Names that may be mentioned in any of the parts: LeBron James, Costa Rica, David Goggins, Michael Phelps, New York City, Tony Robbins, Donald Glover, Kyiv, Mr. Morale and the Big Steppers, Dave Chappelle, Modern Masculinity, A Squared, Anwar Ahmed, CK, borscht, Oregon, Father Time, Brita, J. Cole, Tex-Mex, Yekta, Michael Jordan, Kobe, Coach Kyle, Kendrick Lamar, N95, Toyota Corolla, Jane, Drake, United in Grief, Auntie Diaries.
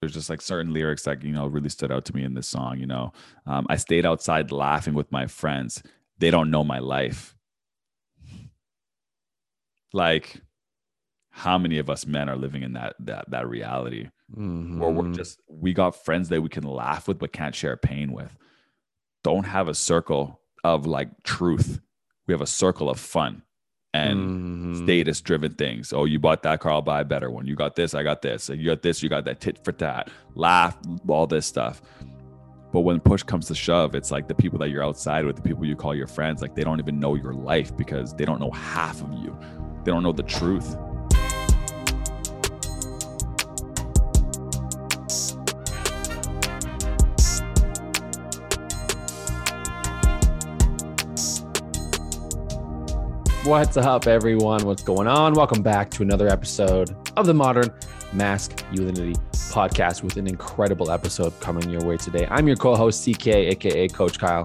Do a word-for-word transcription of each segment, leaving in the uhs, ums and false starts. There's just like certain lyrics that, you know, really stood out to me in this song. You know, um, I stayed outside laughing with my friends. They don't know my life. Like, how many of us men are living in that, that, that reality mm-hmm. where we're just, we got friends that we can laugh with, but can't share pain with. Don't have a circle of like truth. We have a circle of fun and mm-hmm. status driven things. Oh, you bought that car, I'll buy a better one. You got this, I got this. You got this, you got that, tit for tat, laugh, all this stuff. But when push comes to shove, it's like the people that you're outside with, the people you call your friends, like they don't even know your life because they don't know half of you. They don't know the truth. What's up, everyone? What's going on? Welcome back to another episode of the Modern Masculinity Podcast with an incredible episode coming your way today. I'm your co-host, C K, aka Coach Kyle.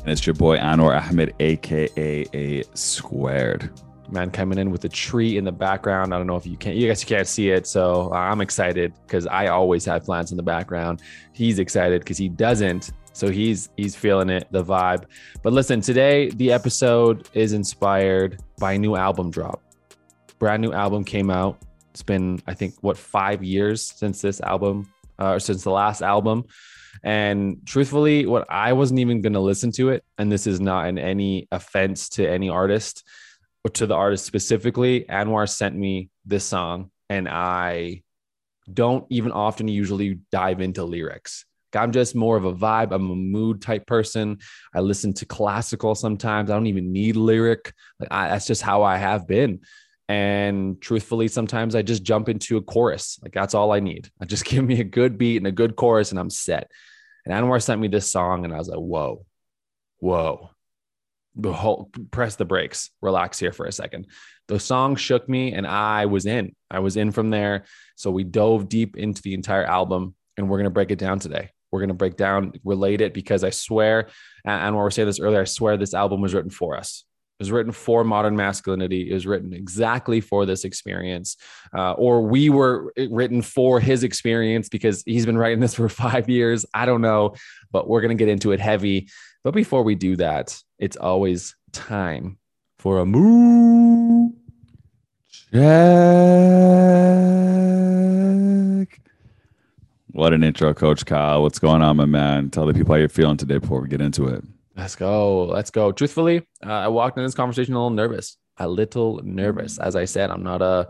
And it's your boy, Anwar Ahmed, aka A Squared. Man, coming in with a tree in the background. I don't know if you can't, you guys can't see it. So I'm excited because I always have plants in the background. He's excited because he doesn't. So he's he's feeling it, the vibe. But listen, today, the episode is inspired by a new album drop. Brand new album came out. It's been, I think, what, five years since this album, uh, or since the last album. And truthfully, what I wasn't even going to listen to it. And this is not in any offense to any artist or to the artist specifically. Anwar sent me this song, and I don't even often usually dive into lyrics. I'm just more of a vibe. I'm a mood type person. I listen to classical sometimes. I don't even need lyric. Like I, that's just how I have been. And truthfully, sometimes I just jump into a chorus. Like that's all I need. I just give me a good beat and a good chorus and I'm set. And Anwar sent me this song and I was like, whoa, whoa, Behold, press the brakes, relax here for a second. The song shook me and I was in, I was in from there. So we dove deep into the entire album and we're going to break it down today. We're going to break down, relate it, because I swear, and when we saying this earlier, I swear this album was written for us. It was written for modern masculinity. It was written exactly for this experience, uh, or we were written for his experience because he's been writing this for five years. I don't know, but we're going to get into it heavy. But before we do that, it's always time for a mood check. What an intro, Coach Kyle. What's going on, my man? Tell the people how you're feeling today before we get into it. Let's go. Let's go. Truthfully, uh, I walked into this conversation a little nervous, a little nervous. As I said, I'm not a,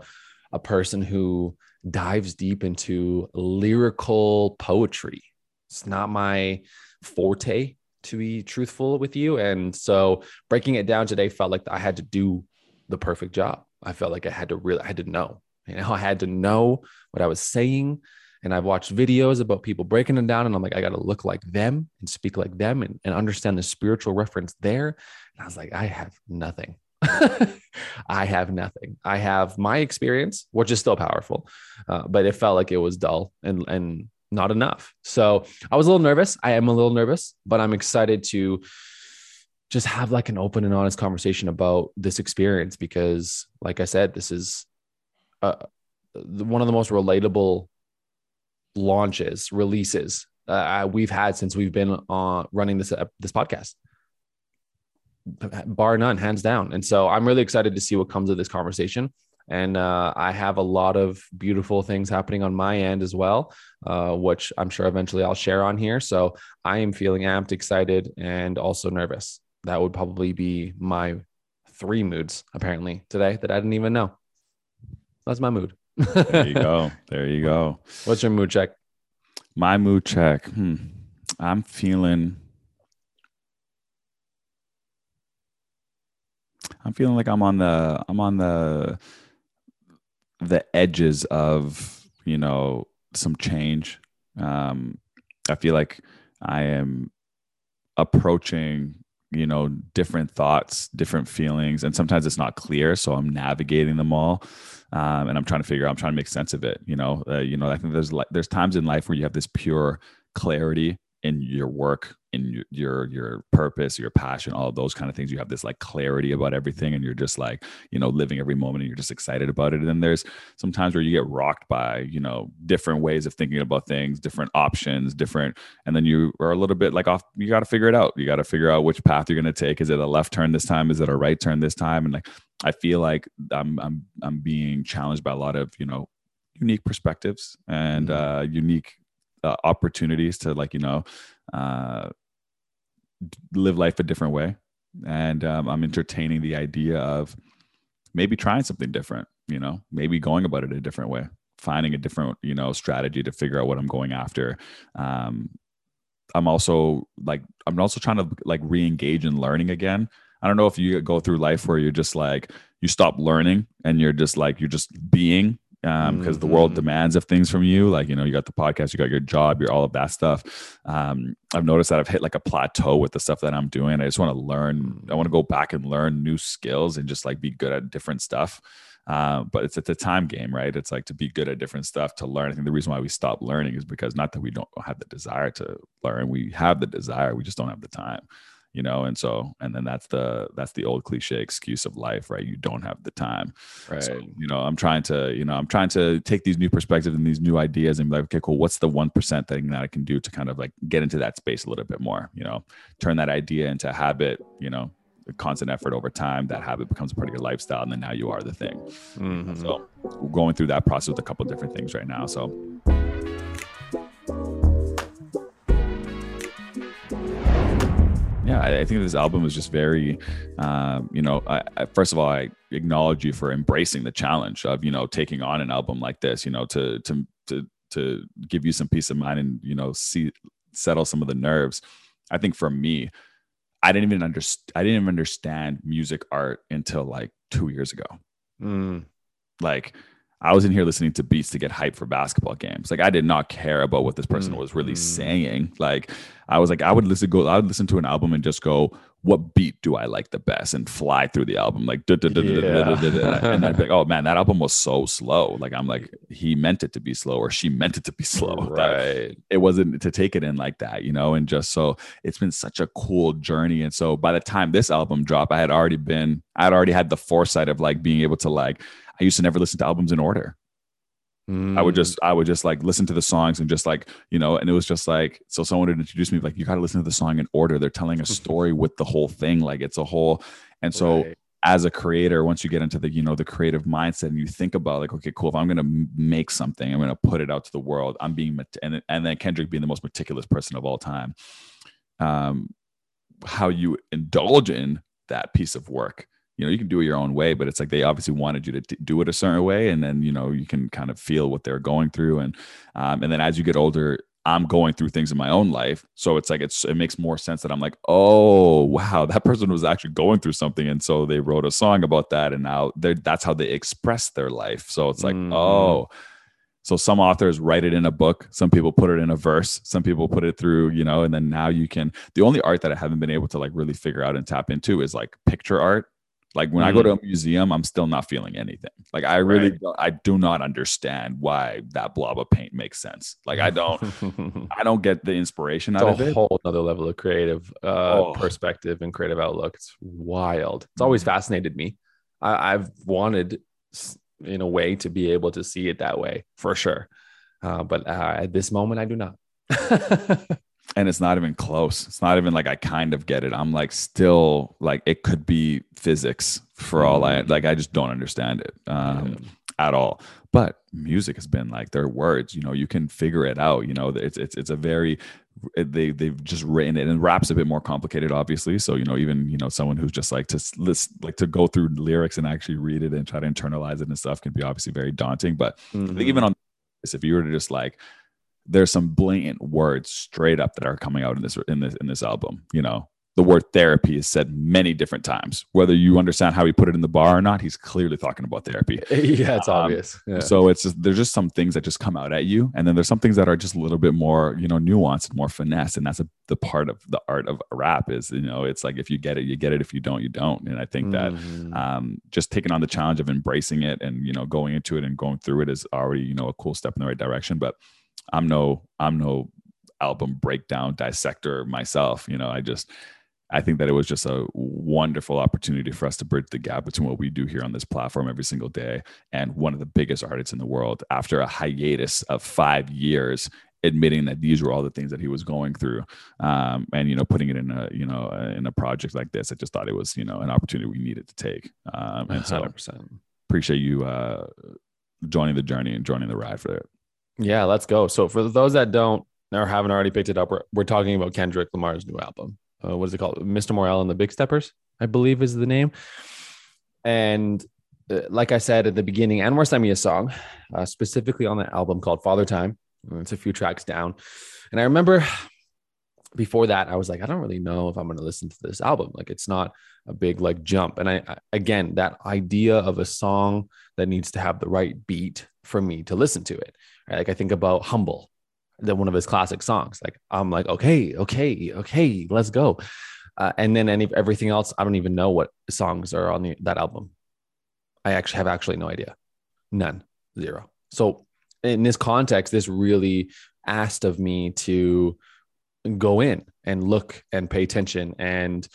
a person who dives deep into lyrical poetry. It's not my forte, to be truthful with you. And so breaking it down today felt like I had to do the perfect job. I felt like I had to really, I had to know, you know, I had to know what I was saying. And I've watched videos about people breaking them down. And I'm like, I got to look like them and speak like them and, and understand the spiritual reference there. And I was like, I have nothing. I have nothing. I have my experience, which is still powerful, uh, but it felt like it was dull and, and not enough. So I was a little nervous. I am a little nervous, but I'm excited to just have like an open and honest conversation about this experience. Because like I said, this is uh, one of the most relatable launches, releases uh, we've had since we've been uh, running this uh, this podcast, bar none, hands down. And so I'm really excited to see what comes of this conversation. And uh, I have a lot of beautiful things happening on my end as well, uh, which I'm sure eventually I'll share on here. So I am feeling amped, excited, and also nervous. That would probably be my three moods apparently today that I didn't even know. That's my mood. There you go. There you go. What's your mood check? My mood check. Hmm. I'm feeling, I'm feeling like I'm on the, I'm on the, the edges of, you know, some change. Um, I feel like I am approaching, you know, different thoughts, different feelings, and sometimes it's not clear. So I'm navigating them all. Um, and I'm trying to figure out, I'm trying to make sense of it. You know, uh, you know, I think there's like, there's times in life where you have this pure clarity in your work, in your, your, your purpose, your passion, all of those kind of things. You have this like clarity about everything, and you're just like, you know, living every moment, and you're just excited about it. And then there's some times where you get rocked by, you know, different ways of thinking about things, different options, different. And then you are a little bit like off, you got to figure it out. You got to figure out which path you're going to take. Is it a left turn this time? Is it a right turn this time? And like, I feel like I'm, I'm, I'm being challenged by a lot of, you know, unique perspectives and mm-hmm. uh, unique uh, opportunities to like, you know, uh, d- live life a different way. And um, I'm entertaining the idea of maybe trying something different, you know, maybe going about it a different way, finding a different, you know, strategy to figure out what I'm going after. Um, I'm also like, I'm also trying to like re-engage in learning again. I don't know if you go through life where you're just like, you stop learning and you're just like, you're just being, um, because mm-hmm. the world demands of things from you. Like, you know, you got the podcast, you got your job, you're all of that stuff. Um, I've noticed that I've hit like a plateau with the stuff that I'm doing. I just want to learn. I want to go back and learn new skills and just like be good at different stuff. Uh, but it's, it's a time game, right? It's like to be good at different stuff, to learn. I think the reason why we stop learning is because not that we don't have the desire to learn. We have the desire. We just don't have the time. You know, and so, and then that's the, that's the old cliche excuse of life, right? You don't have the time. Right. So, you know, I'm trying to, you know, I'm trying to take these new perspectives and these new ideas and be like, okay, cool. What's the one percent thing that I can do to kind of like get into that space a little bit more, you know, turn that idea into habit, you know, a constant effort over time, that habit becomes a part of your lifestyle. And then now you are the thing. Mm-hmm. So we're going through that process with a couple of different things right now. So yeah, I think this album is just very, um, you know, I, I, first of all, I acknowledge you for embracing the challenge of, you know, taking on an album like this, you know, to to to to give you some peace of mind and, you know, see, settle some of the nerves. I think for me, I didn't even understand, I didn't even understand music art until like two years ago. Mm. Like, I was in here listening to beats to get hype for basketball games. Like, I did not care about what this person was really saying. Like, I was like, I would listen, go, I would listen to an album and just go, what beat do I like the best? And fly through the album. Like, duh, duh, duh, yeah. duh, duh, duh, duh. And I'd be like, oh man, that album was so slow. Like, I'm like, he meant it to be slow, or she meant it to be slow. Right. That it wasn't to take it in like that, you know? And just, so it's been such a cool journey. And so by the time this album dropped, I had already been, I'd already had the foresight of like being able to like, I used to never listen to albums in order. Mm. I would just, I would just like listen to the songs and just like, you know, and it was just like, so someone would introduce me, like, you got to listen to the song in order. They're telling a story with the whole thing. Like, it's a whole. And so right. as a creator, once you get into the, you know, the creative mindset and you think about like, okay, cool. If I'm going to make something, I'm going to put it out to the world. I'm being, and, and then Kendrick being the most meticulous person of all time. Um, how you indulge in that piece of work. You know, you can do it your own way, but it's like they obviously wanted you to t- do it a certain way. And then, you know, you can kind of feel what they're going through. And um, and then as you get older, I'm going through things in my own life. So it's like, it's, it makes more sense that I'm like, oh, wow, that person was actually going through something. And so they wrote a song about that. And now that's how they express their life. So it's like, mm-hmm. oh, so some authors write it in a book. Some people put it in a verse. Some people put it through, you know, and then now you can, the only art that I haven't been able to like really figure out and tap into is like picture art. Like when mm-hmm. I go to a museum, I'm still not feeling anything. Like I really, right. don't, I do not understand why that blob of paint makes sense. Like I don't, I don't get the inspiration it's out of it. A whole other level of creative uh, oh. perspective and creative outlook. It's wild. It's always fascinated me. I, I've wanted, in a way, to be able to see it that way for sure. Uh, but uh, at this moment, I do not. And it's not even close. It's not even like I kind of get it. I'm like still like it could be physics for all I like. I just don't understand it um, yeah. at all. But music has been like their words. You know, you can figure it out. You know, it's it's it's a very they they've just written it, and rap's a bit more complicated, obviously. So you know, even you know, someone who's just like to list like to go through lyrics and actually read it and try to internalize it and stuff can be obviously very daunting. But mm-hmm. I think even on this, if you were to just like. There's some blatant words straight up that are coming out in this, in this, in this album. You know, the word therapy is said many different times, whether you understand how he put it in the bar or not, he's clearly talking about therapy. Yeah. It's um, obvious. Yeah. So it's just, there's just some things that just come out at you. And then there's some things that are just a little bit more, you know, nuanced and more finesse. And that's a, the part of the art of rap is, you know, it's like, if you get it, you get it. If you don't, you don't. And I think mm-hmm. that um, just taking on the challenge of embracing it and, you know, going into it and going through it is already, you know, a cool step in the right direction. But I'm no, I'm no album breakdown dissector myself. You know, I just, I think that it was just a wonderful opportunity for us to bridge the gap between what we do here on this platform every single day and one of the biggest artists in the world, after a hiatus of five years, admitting that these were all the things that he was going through. Um, and, you know, putting it in a, you know, in a project like this, I just thought it was, you know, an opportunity we needed to take. Um, and so one hundred percent. Appreciate you uh, joining the journey and joining the ride for it. Yeah, let's go. So for those that don't or haven't already picked it up, we're, we're talking about Kendrick Lamar's new album. Uh, what is it called? Mister Morale and the Big Steppers, I believe is the name. And uh, like I said at the beginning, Anwar sent me a song uh, specifically on that album called Father Time. It's a few tracks down. And I remember before that, I was like, I don't really know if I'm going to listen to this album. Like, it's not a big like jump. And I, I again, that idea of a song that needs to have the right beat for me to listen to it. Right? Like I think about Humble, that one of his classic songs. Like I'm like, okay, okay, okay, let's go. Uh, and then any everything else, I don't even know what songs are on the, that album. I actually have actually no idea. None, zero. So in this context, this really asked of me to go in and look and pay attention and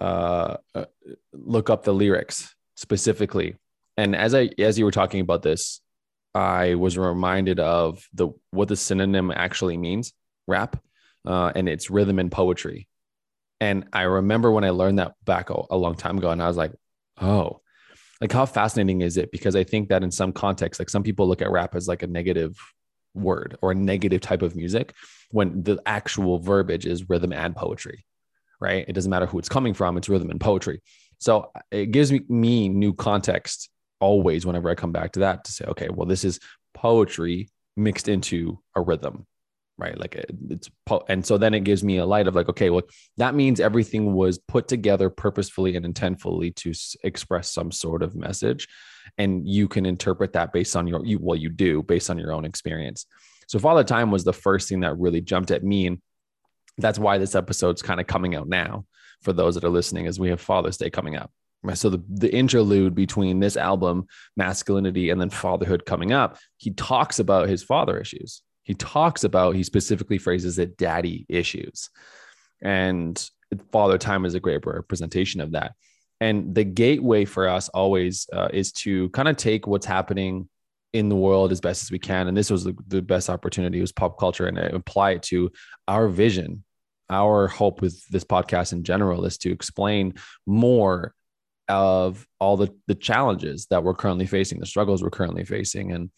uh, uh, look up the lyrics specifically. And as I as you were talking about this, I was reminded of the what the synonym actually means, rap, uh, and it's rhythm and poetry. And I remember when I learned that back a, a long time ago, and I was like, oh, like how fascinating is it? Because I think that in some contexts, like some people look at rap as like a negative word or a negative type of music, when the actual verbiage is rhythm and poetry, right? It doesn't matter who it's coming from, it's rhythm and poetry. So it gives me, me new context always whenever I come back to that, to say, okay, well, this is poetry mixed into a rhythm, right? Like it, it's, po- and so then it gives me a light of like, okay, well, that means everything was put together purposefully and intentfully to s- express some sort of message. And you can interpret that based on your, you, well, you do based on your own experience. So Father Time was the first thing that really jumped at me. And that's why this episode's kind of coming out now for those that are listening, as we have Father's Day coming up. So the, the interlude between this album, Masculinity, and then Fatherhood coming up, he talks about his father issues. He talks about, he specifically phrases it, daddy issues. And Father Time is a great representation of that. And the gateway for us always uh, is to kind of take what's happening in the world as best as we can. And this was the, the best opportunity, was pop culture, and I apply it to our vision. Our hope with this podcast in general is to explain more of all the, the challenges that we're currently facing, the struggles we're currently facing. And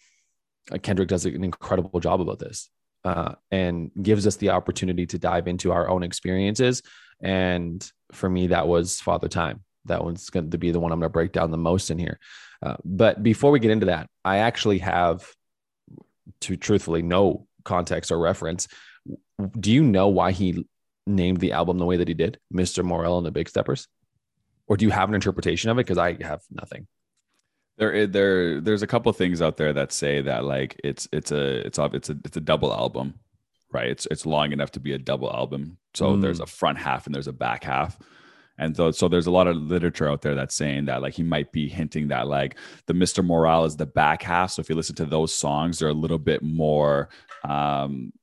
Kendrick does an incredible job about this uh, and gives us the opportunity to dive into our own experiences. And for me, that was Father Time. That one's going to be the one I'm going to break down the most in here. Uh, but before we get into that, I actually have, to truthfully, no context or reference. Do you know why he named the album the way that he did, Mister Morale and the Big Steppers? Or do you have an interpretation of it? Because I have nothing. There, there, there's a couple of things out there that say that like it's it's a it's it's a it's a double album, right? It's it's long enough to be a double album. So mm. there's a front half and there's a back half, and so so there's a lot of literature out there that's saying that like he might be hinting that like the Mister Morale is the back half. So if you listen to those songs, they're a little bit more. Um,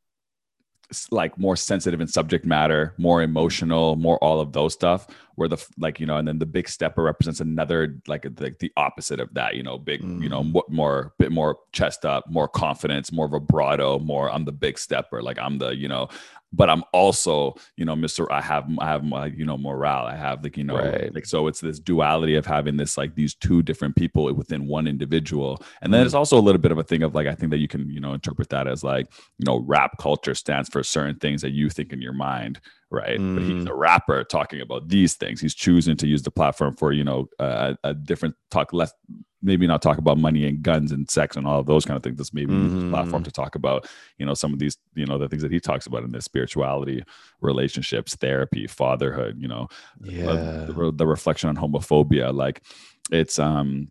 like more sensitive in subject matter, more emotional, more all of those stuff where the, like, you know, and then the Big Stepper represents another, like the, the opposite of that, you know, big, mm. you know, more, more, bit more chest up, more confidence, more vibrato, more I'm the big stepper. Like I'm the, you know, but I'm also, you know, Mister, I have, I have my, you know, morale. I have like, you know, right. like, so it's this duality of having this, like these two different people within one individual. And then mm. it's also a little bit of a thing of like, I think that you can, you know, interpret that as like, you know, rap culture stands for certain things that you think in your mind. Right. Mm. But he's a rapper talking about these things. He's choosing to use the platform for, you know, uh, a different talk less, maybe not talk about money and guns and sex and all of those kind of things. This maybe mm-hmm. use this platform to talk about, you know, some of these, you know, the things that he talks about in this spirituality, relationships, therapy, fatherhood, you know, yeah. the, the, the reflection on homophobia. Like it's, um,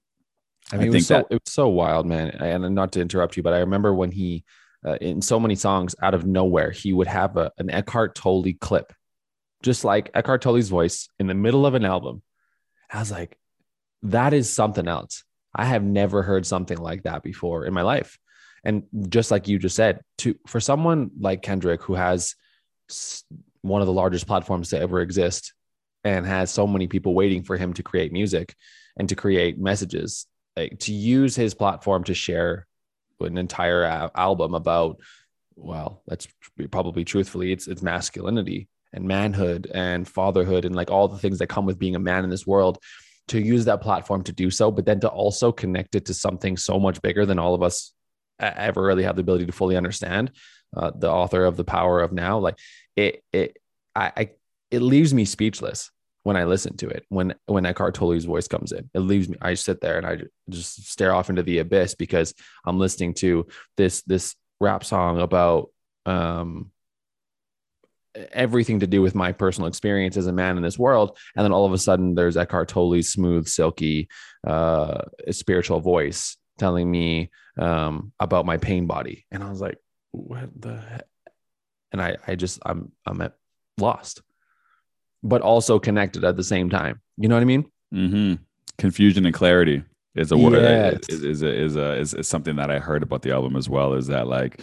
I, mean, I think it was so, that it was so wild, man. And not to interrupt you, but I remember when he, uh, in so many songs out of nowhere, he would have a, an Eckhart Tolle clip, just like Eckhart Tolle's voice in the middle of an album. I was like, that is something else. I have never heard something like that before in my life. And just like you just said, to for someone like Kendrick, who has one of the largest platforms to ever exist and has so many people waiting for him to create music and to create messages, like, to use his platform to share an entire a- album about, well, let's probably truthfully, it's it's masculinity and manhood and fatherhood and like all the things that come with being a man in this world, to use that platform to do so, but then to also connect it to something so much bigger than all of us ever really have the ability to fully understand. Uh, the author of The Power of Now, like it, it, I, I, it leaves me speechless when I listen to it. When, when Eckhart Tolle's voice comes in, it leaves me, I sit there and I just stare off into the abyss, because I'm listening to this, this rap song about, um, everything to do with my personal experience as a man in this world. And then all of a sudden there's Eckhart Tolle's smooth, silky, uh, spiritual voice telling me, um, about my pain body. And I was like, what the heck? And I, I just, I'm, I'm at lost, but also connected at the same time. You know what I mean? Mm-hmm. Confusion and clarity is a word, yes. is, is, a, is a, is, is something that I heard about the album as well, is that like,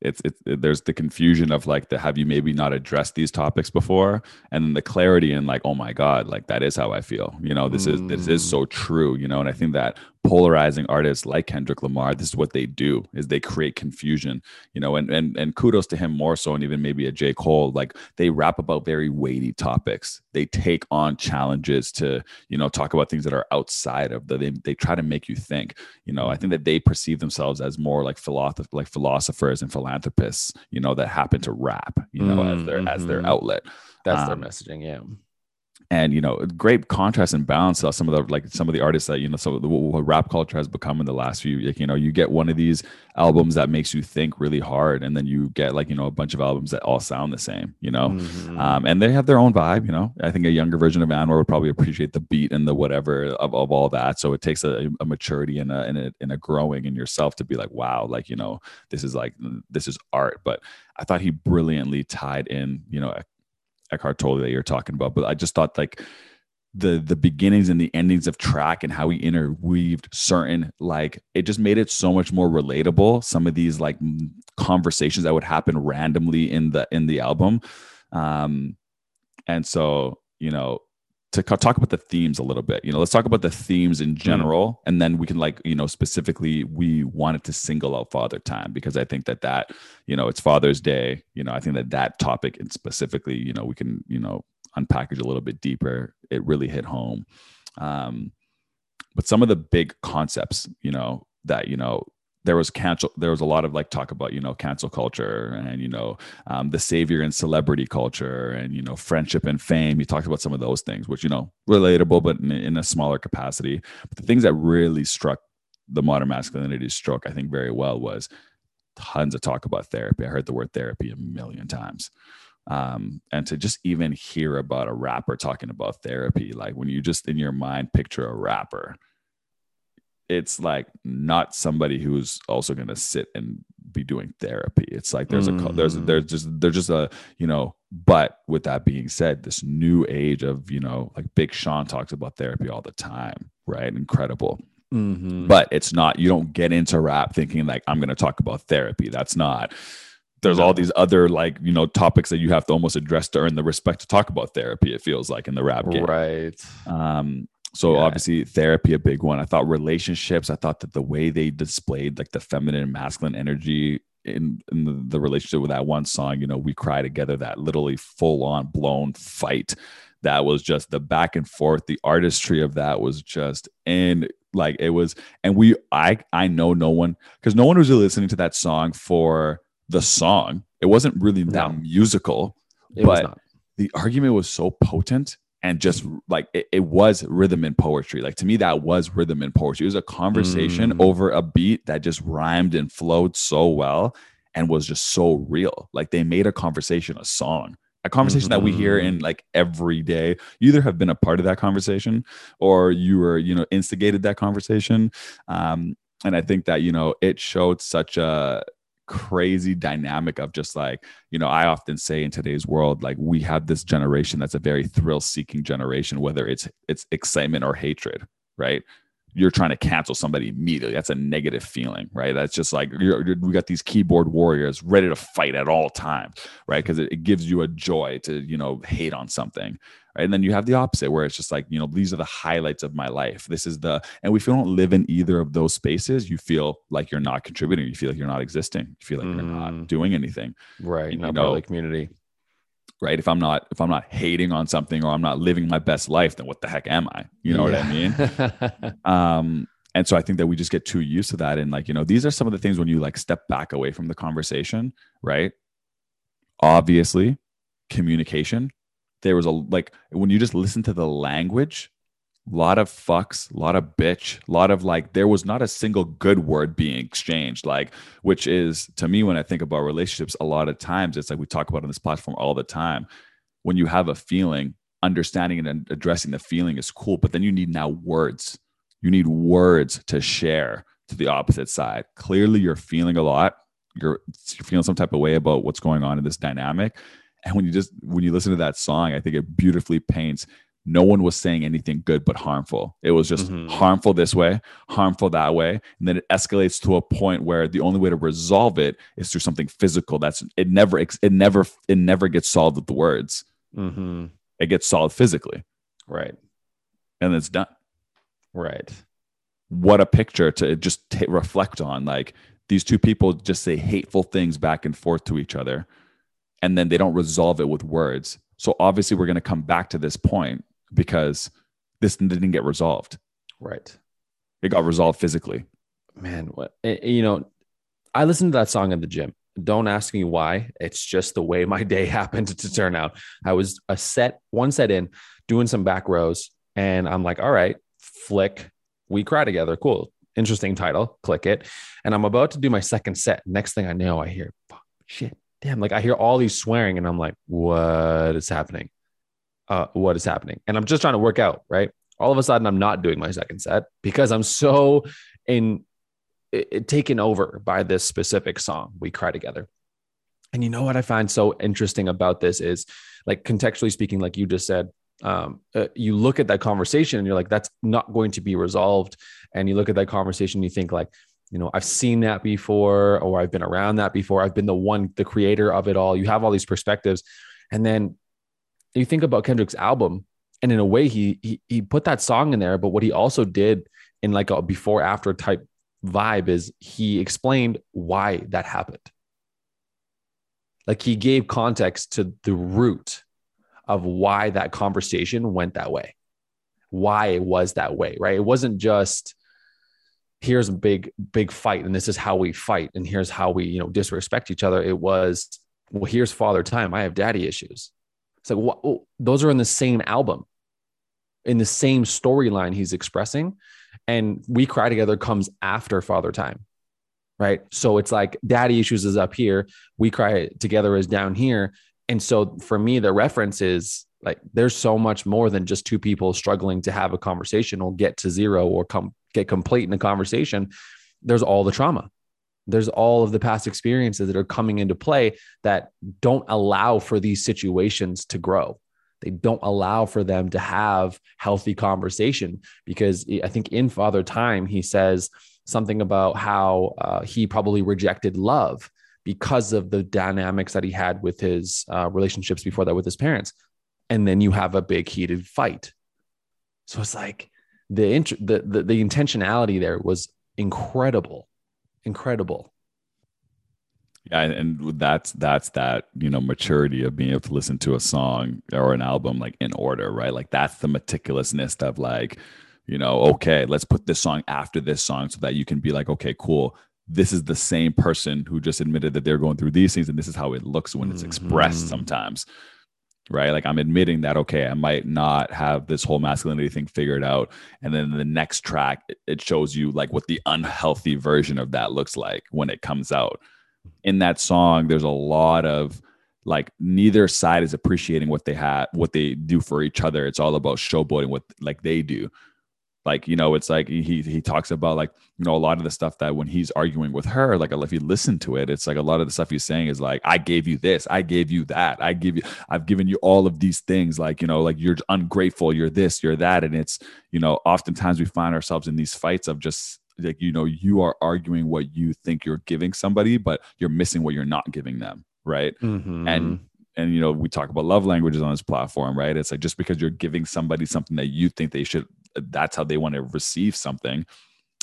It's, it's it, there's the confusion of like, the, have you maybe not addressed these topics before? And then the clarity and like, oh my God, like that is how I feel, you know, this mm. is, this is so true, you know? And I think that polarizing artists like Kendrick Lamar, this is what they do, is they create confusion, you know, and, and, and kudos to him more so. And even maybe a J. Cole, like they rap about very weighty topics. They take on challenges to, you know, talk about things that are outside of the, they, they try to make you think, you know, I think that they perceive themselves as more like philosoph- like philosophers and philosophers. Philanthropists, you know, that happen to rap, you know, mm, as their mm-hmm. as their outlet. That's um, their messaging, yeah. And you know, great contrast and balance of some of the like some of the artists that, you know, some of the what rap culture has become in the last few, like, you know, you get one of these albums that makes you think really hard, and then you get like, you know, a bunch of albums that all sound the same, you know, mm-hmm. um, and they have their own vibe, you know. I think a younger version of Anwar would probably appreciate the beat and the whatever of, of all that. So it takes a, a maturity and a, and a and a growing in yourself to be like, wow, like, you know, this is like this is art. But I thought he brilliantly tied in, you know, a, Eckhart Tolle that you're talking about, but I just thought like the the beginnings and the endings of track and how he interweaved certain, like, it just made it so much more relatable. Some of these like conversations that would happen randomly in the in the album, um, and so, you know, to talk about the themes a little bit, you know, let's talk about the themes in general, and then we can, like, you know, specifically we wanted to single out Father Time, because I think that that, you know, it's Father's Day, you know, I think that that topic and specifically, you know, we can, you know, unpackage a little bit deeper. It really hit home. Um, but some of the big concepts, you know, that, you know, there was cancel, there was a lot of like talk about, you know, cancel culture and, you know, um, the savior and celebrity culture and, you know, friendship and fame. You talked about some of those things, which, you know, relatable, but in, in a smaller capacity. But the things that really struck the modern masculinity struck, I think, very well was tons of talk about therapy. I heard the word therapy a million times. Um, and to just even hear about a rapper talking about therapy, like when you just in your mind picture a rapper, it's like not somebody who's also going to sit and be doing therapy. It's like there's mm. a there's there's just there's just a, you know, but with that being said, this new age of, you know, like Big Sean talks about therapy all the time, right? Incredible. Mm-hmm. But it's not, you don't get into rap thinking like I'm going to talk about therapy. That's not. There's all these other, like, you know, topics that you have to almost address to earn the respect to talk about therapy. It feels like in the rap game, right? Um, So yeah. Obviously therapy, a big one. I thought relationships, I thought that the way they displayed like the feminine and masculine energy in, in the, the relationship with that one song, you know, We Cry Together, that literally full on blown fight. That was just the back and forth. The artistry of that was just, and like it was, and we, I, I know no one, because no one was really listening to that song for the song. It wasn't really no. that musical, it but the argument was so potent. And just like it, it was rhythm and poetry. Like to me, that was rhythm and poetry. It was a conversation mm. over a beat that just rhymed and flowed so well and was just so real. Like they made a conversation a song, a conversation mm-hmm. that we hear in like every day. You either have been a part of that conversation or you were, you know, instigated that conversation. Um, and I think that, you know, it showed such a crazy dynamic of just like, you know, I often say in today's world, like we have this generation that's a very thrill seeking generation, whether it's it's excitement or hatred, right? you're trying to cancel somebody immediately. That's a negative feeling, right? That's just like, you're, you're, we got these keyboard warriors ready to fight at all times, right? Because it, it gives you a joy to, you know, hate on something. Right? And then you have the opposite where it's just like, you know, these are the highlights of my life. This is the, and if you don't live in either of those spaces, you feel like you're not contributing. You feel like you're not existing. You feel like mm. you're not doing anything. Right. And, not you know, part of the community. Right. If I'm not, if I'm not hating on something or I'm not living my best life, then what the heck am I? You know yeah. what I mean? um, and so I think that we just get too used to that. And like, you know, these are some of the things when you like step back away from the conversation, right? Obviously, communication. There was a, like, when you just listen to the language, a lot of fucks, a lot of bitch, a lot of like, there was not a single good word being exchanged, like, which is to me, when I think about relationships, a lot of times it's like we talk about on this platform all the time. When you have a feeling, understanding and addressing the feeling is cool, but then you need now words. You need words to share to the opposite side. Clearly you're feeling a lot. You're, you're feeling some type of way about what's going on in this dynamic. And when you just, when you listen to that song, I think it beautifully paints. No one was saying anything good, but harmful. It was just mm-hmm. harmful this way, harmful that way. And then it escalates to a point where the only way to resolve it is through something physical. That's it never, it never, it never gets solved with the words. Mm-hmm. It gets solved physically. Right. And it's done. Right. What a picture to just t- reflect on. Like these two people just say hateful things back and forth to each other. And then they don't resolve it with words. So obviously we're going to come back to this point because this didn't get resolved. Right. It got resolved physically. Man, what, you know, I listened to that song in the gym. Don't ask me why. It's just the way my day happened to turn out. I was a set, one set in, doing some back rows. And I'm like, all right, flick, We Cry Together. Cool. Interesting title. Click it. And I'm about to do my second set. Next thing I know, I hear, fuck, shit. Damn, like I hear all these swearing and I'm like, what is happening? Uh, what is happening? And I'm just trying to work out, right? All of a sudden, I'm not doing my second set because I'm so in it, it, taken over by this specific song, We Cry Together. And you know what I find so interesting about this is, like, contextually speaking, like you just said, um, uh, you look at that conversation and you're like, that's not going to be resolved. And you look at that conversation, and you think like, you know, I've seen that before, or I've been around that before. I've been the one, the creator of it all. You have all these perspectives. And then you think about Kendrick's album, and in a way he, he, he put that song in there, but what he also did in like a before after type vibe is he explained why that happened. Like he gave context to the root of why that conversation went that way, why it was that way, right? It wasn't just, here's a big, big fight, and this is how we fight, and here's how we, you know, disrespect each other. It was, well, here's Father Time. I have daddy issues. It's like, what? Oh, those are in the same album, in the same storyline he's expressing. And We Cry Together comes after Father Time, right? So it's like daddy issues is up here. We Cry Together is down here. And so for me, the reference is like, there's so much more than just two people struggling to have a conversation or get to zero or come get complete in the conversation. There's all the trauma. There's all of the past experiences that are coming into play that don't allow for these situations to grow. They don't allow for them to have healthy conversation, because I think in Father Time, he says something about how uh, he probably rejected love because of the dynamics that he had with his uh, relationships before that with his parents. And then you have a big heated fight. So it's like, The, int- the the the intentionality there was incredible, incredible. Yeah, and that's that's that, you know, maturity of being able to listen to a song or an album like in order, right? Like that's the meticulousness of like, you know, okay, let's put this song after this song so that you can be like, okay, cool. This is the same person who just admitted that they're going through these things, and this is how it looks when it's mm-hmm. expressed sometimes. Right? Like I'm admitting that, okay, I might not have this whole masculinity thing figured out. And then the next track, it shows you like what the unhealthy version of that looks like when it comes out. In that song, there's a lot of like, neither side is appreciating what they have, what they do for each other. It's all about showboating what like they do. Like, you know, it's like he he talks about, like, you know, a lot of the stuff that when he's arguing with her, like, if you listen to it, it's like a lot of the stuff he's saying is like, I gave you this, I gave you that, I give you, I've given you all of these things, like, you know, like, you're ungrateful, you're this, you're that. And it's, you know, oftentimes we find ourselves in these fights of just like, you know, you are arguing what you think you're giving somebody, but you're missing what you're not giving them. Right. Mm-hmm. And And, you know, we talk about love languages on this platform, right? It's like, just because you're giving somebody something that you think they should, that's how they want to receive something.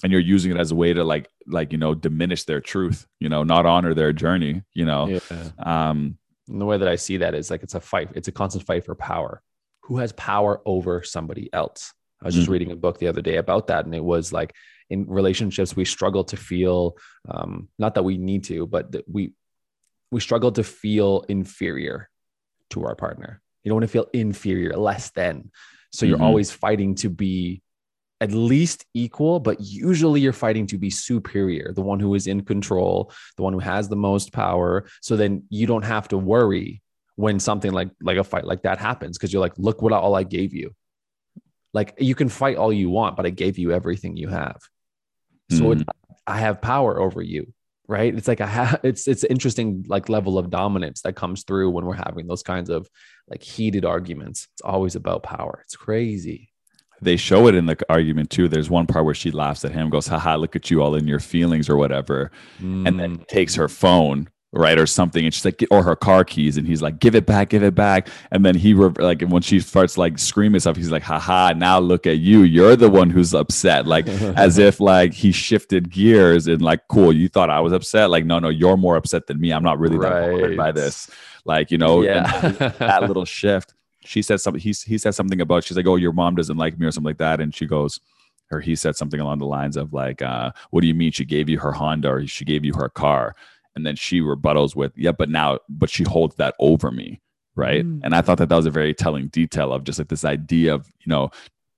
And you're using it as a way to like, like, you know, diminish their truth, you know, not honor their journey, you know? Yeah. Um, and the way that I see that is like, it's a fight. It's a constant fight for power. Who has power over somebody else? I was just mm-hmm. reading a book the other day about that. And it was like, in relationships, we struggle to feel, um, not that we need to, but that we, we struggle to feel inferior to our partner. You don't want to feel inferior, less than. So you're mm-hmm. always fighting to be at least equal, but usually you're fighting to be superior, the one who is in control, the one who has the most power. So then you don't have to worry when something like, like a fight like that happens, because you're like, look what all I gave you. Like, you can fight all you want, but I gave you everything you have. Mm-hmm. So it's, I have power over you. Right. It's like, I have, it's, it's interesting, like, level of dominance that comes through when we're having those kinds of like heated arguments. It's always about power. It's crazy. They show it in the argument too. There's one part where she laughs at him, goes, haha, look at you all in your feelings or whatever. Mm. And then takes her phone, right, or something, and she's like, or her car keys, and he's like, give it back, give it back. And then he, re- like, when she starts like screaming stuff, he's like, haha, now look at you, you're the one who's upset, like, as if like he shifted gears and like, cool, you thought I was upset, like, no no, you're more upset than me, I'm not really right. that bothered by this, like, you know. Yeah. And that, that little shift. She said something, he, he said something about, she's like, oh, your mom doesn't like me or something like that, and she goes, or he said something along the lines of like, uh what do you mean she gave you her Honda or she gave you her car? And then she rebuttals with, yeah, but now, but she holds that over me, right? Mm. And I thought that that was a very telling detail of just like this idea of, you know,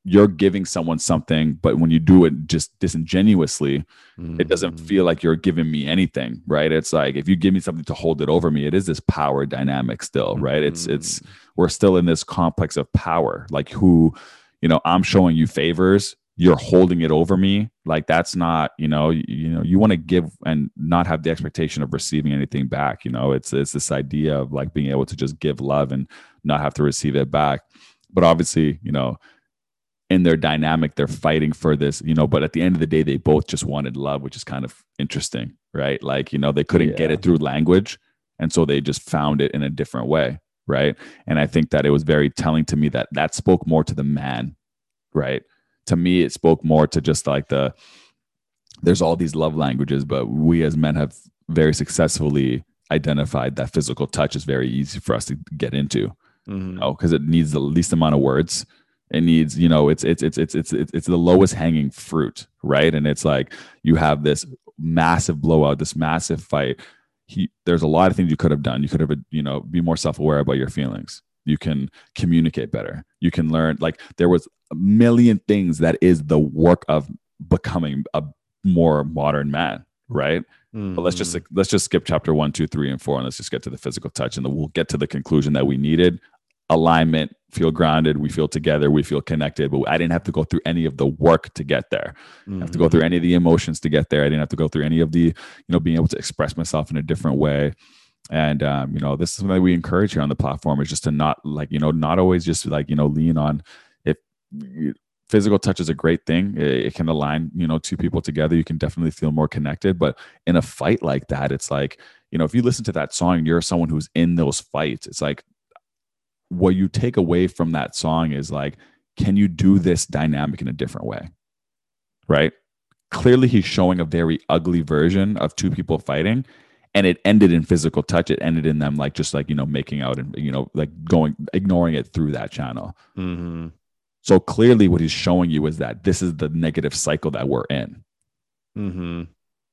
you're giving someone something, but when you do it just disingenuously, mm. it doesn't feel like you're giving me anything, right? It's like, if you give me something to hold it over me, it is this power dynamic still, right? Mm. It's, it's, we're still in this complex of power, like, who, you know, I'm showing you favors, you're holding it over me. Like, that's not, you know, you, you know, you want to give and not have the expectation of receiving anything back. You know, it's, it's this idea of like being able to just give love and not have to receive it back. But obviously, you know, in their dynamic, they're fighting for this, you know, but at the end of the day, they both just wanted love, which is kind of interesting, right? Like, you know, they couldn't yeah. get it through language. And so they just found it in a different way. Right. And I think that it was very telling to me that that spoke more to the man, right? To me, it spoke more to just like the, there's all these love languages, but we as men have very successfully identified that physical touch is very easy for us to get into, mm-hmm. you know, because it needs the least amount of words. It needs, you know, it's, it's, it's, it's, it's, it's, it's the lowest hanging fruit. Right. And it's like, you have this massive blowout, this massive fight. He, there's a lot of things you could have done. You could have, you know, be more self-aware about your feelings. You can communicate better. You can learn, like, there was a million things that is the work of becoming a more modern man, right? Mm-hmm. But let's just like, let's just skip chapter one, two, three, and four, and let's just get to the physical touch, and then we'll get to the conclusion that we needed: alignment, feel grounded, we feel together, we feel connected. But I didn't have to go through any of the work to get there. Mm-hmm. I have to go through any of the emotions to get there. I didn't have to go through any of the, you know, being able to express myself in a different way. And, um, you know, this is something that we encourage here on the platform, is just to not like, you know, not always just like, you know, lean on if physical touch is a great thing. It, it can align, you know, two people together. You can definitely feel more connected. But in a fight like that, it's like, you know, if you listen to that song, you're someone who's in those fights. It's like, what you take away from that song is like, can you do this dynamic in a different way? Right. Clearly, he's showing a very ugly version of two people fighting. And it ended in physical touch. It ended in them like just like, you know, making out and, you know, like going, ignoring it through that channel. Mm-hmm. So clearly what he's showing you is that this is the negative cycle that we're in. Mm-hmm.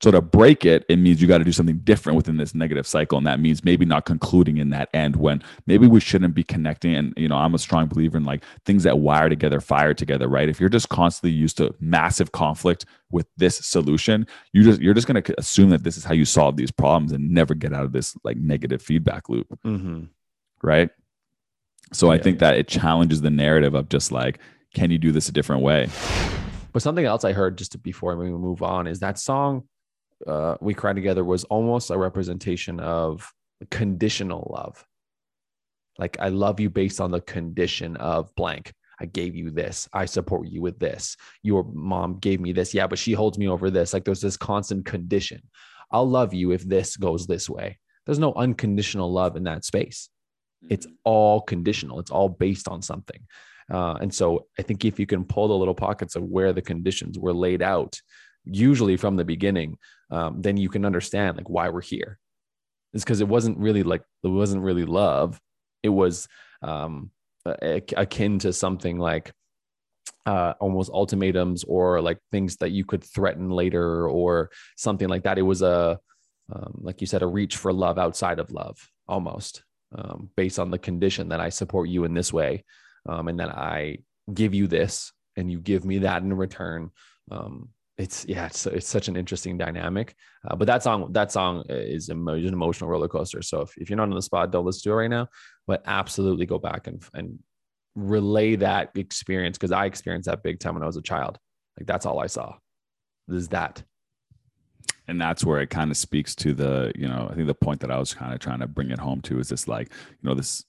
So to break it, it means you got to do something different within this negative cycle. And that means maybe not concluding in that end, when maybe we shouldn't be connecting. And, you know, I'm a strong believer in like things that wire together, fire together, right? If you're just constantly used to massive conflict with this solution, you just, you're just going to assume that this is how you solve these problems and never get out of this like negative feedback loop. Mm-hmm. Right. So yeah, I think yeah. that it challenges the narrative of just like, can you do this a different way? But something else I heard just before we move on is that song, uh, We Cry Together, was almost a representation of conditional love. Like, I love you based on the condition of blank. I gave you this. I support you with this. Your mom gave me this. Yeah, but she holds me over this. Like, there's this constant condition. I'll love you if this goes this way. There's no unconditional love in that space. It's all conditional. It's all based on something. Uh, and so I think if you can pull the little pockets of where the conditions were laid out, usually from the beginning, um, then you can understand like why we're here. It's because it wasn't really like, it wasn't really love. It was um, akin to something like uh, almost ultimatums or like things that you could threaten later or something like that. It was a, um, like you said, a reach for love outside of love almost. Um, based on the condition that I support you in this way. Um, and then I give you this and you give me that in return. Um, it's, yeah, it's, it's such an interesting dynamic, uh, but that song, that song is emo- an emotional roller coaster. So if, if you're not on the spot, don't listen to it right now, but absolutely go back and, and relay that experience. Cause I experienced that big time when I was a child. Like, that's all I saw is that. And that's where it kind of speaks to the, you know, I think the point that I was kind of trying to bring it home to is this, like, you know, this,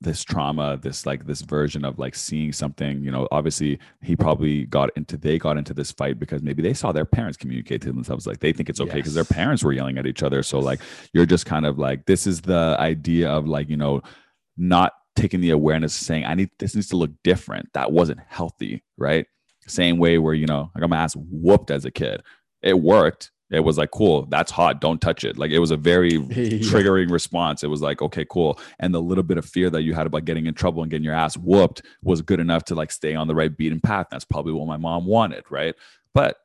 this trauma, this, like this version of like seeing something, you know, obviously he probably got into, they got into this fight because maybe they saw their parents communicate to themselves. Like, they think it's okay because yes. their parents were yelling at each other. So like, you're just kind of like, this is the idea of like, you know, not taking the awareness of saying, I need, this needs to look different. That wasn't healthy. Right. Same way where, you know, I got my ass whooped as a kid. It worked. It was like, cool, that's hot. Don't touch it. Like, it was a very yeah. triggering response. It was like, okay, cool. And the little bit of fear that you had about getting in trouble and getting your ass whooped was good enough to like stay on the right beaten path. That's probably what my mom wanted. Right. But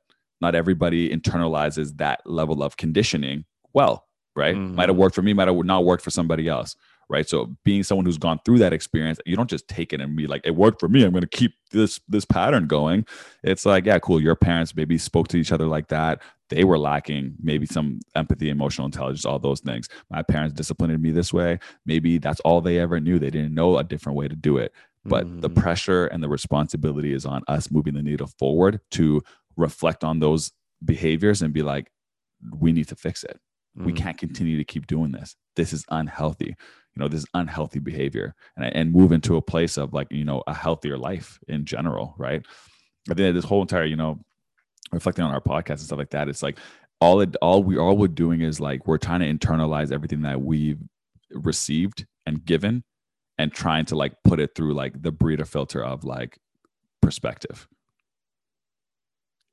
not everybody internalizes that level of conditioning. Well, right. Mm-hmm. Might've worked for me. Might've not worked for somebody else. Right. So being someone who's gone through that experience, you don't just take it and be like, it worked for me, I'm going to keep this, this pattern going. It's like, yeah, cool. Your parents maybe spoke to each other like that. They were lacking maybe some empathy, emotional intelligence, all those things. My parents disciplined me this way. Maybe that's all they ever knew. They didn't know a different way to do it. But mm. the pressure and the responsibility is on us moving the needle forward to reflect on those behaviors and be like, we need to fix it. Mm. We can't continue to keep doing this. This is unhealthy. You know, this is unhealthy behavior, and, and move into a place of like, you know, a healthier life in general. Right. I think that this whole entire, you know, reflecting on our podcast and stuff like that, it's like all it, all we all we're doing is like, we're trying to internalize everything that we've received and given and trying to like put it through like the Brita filter of like perspective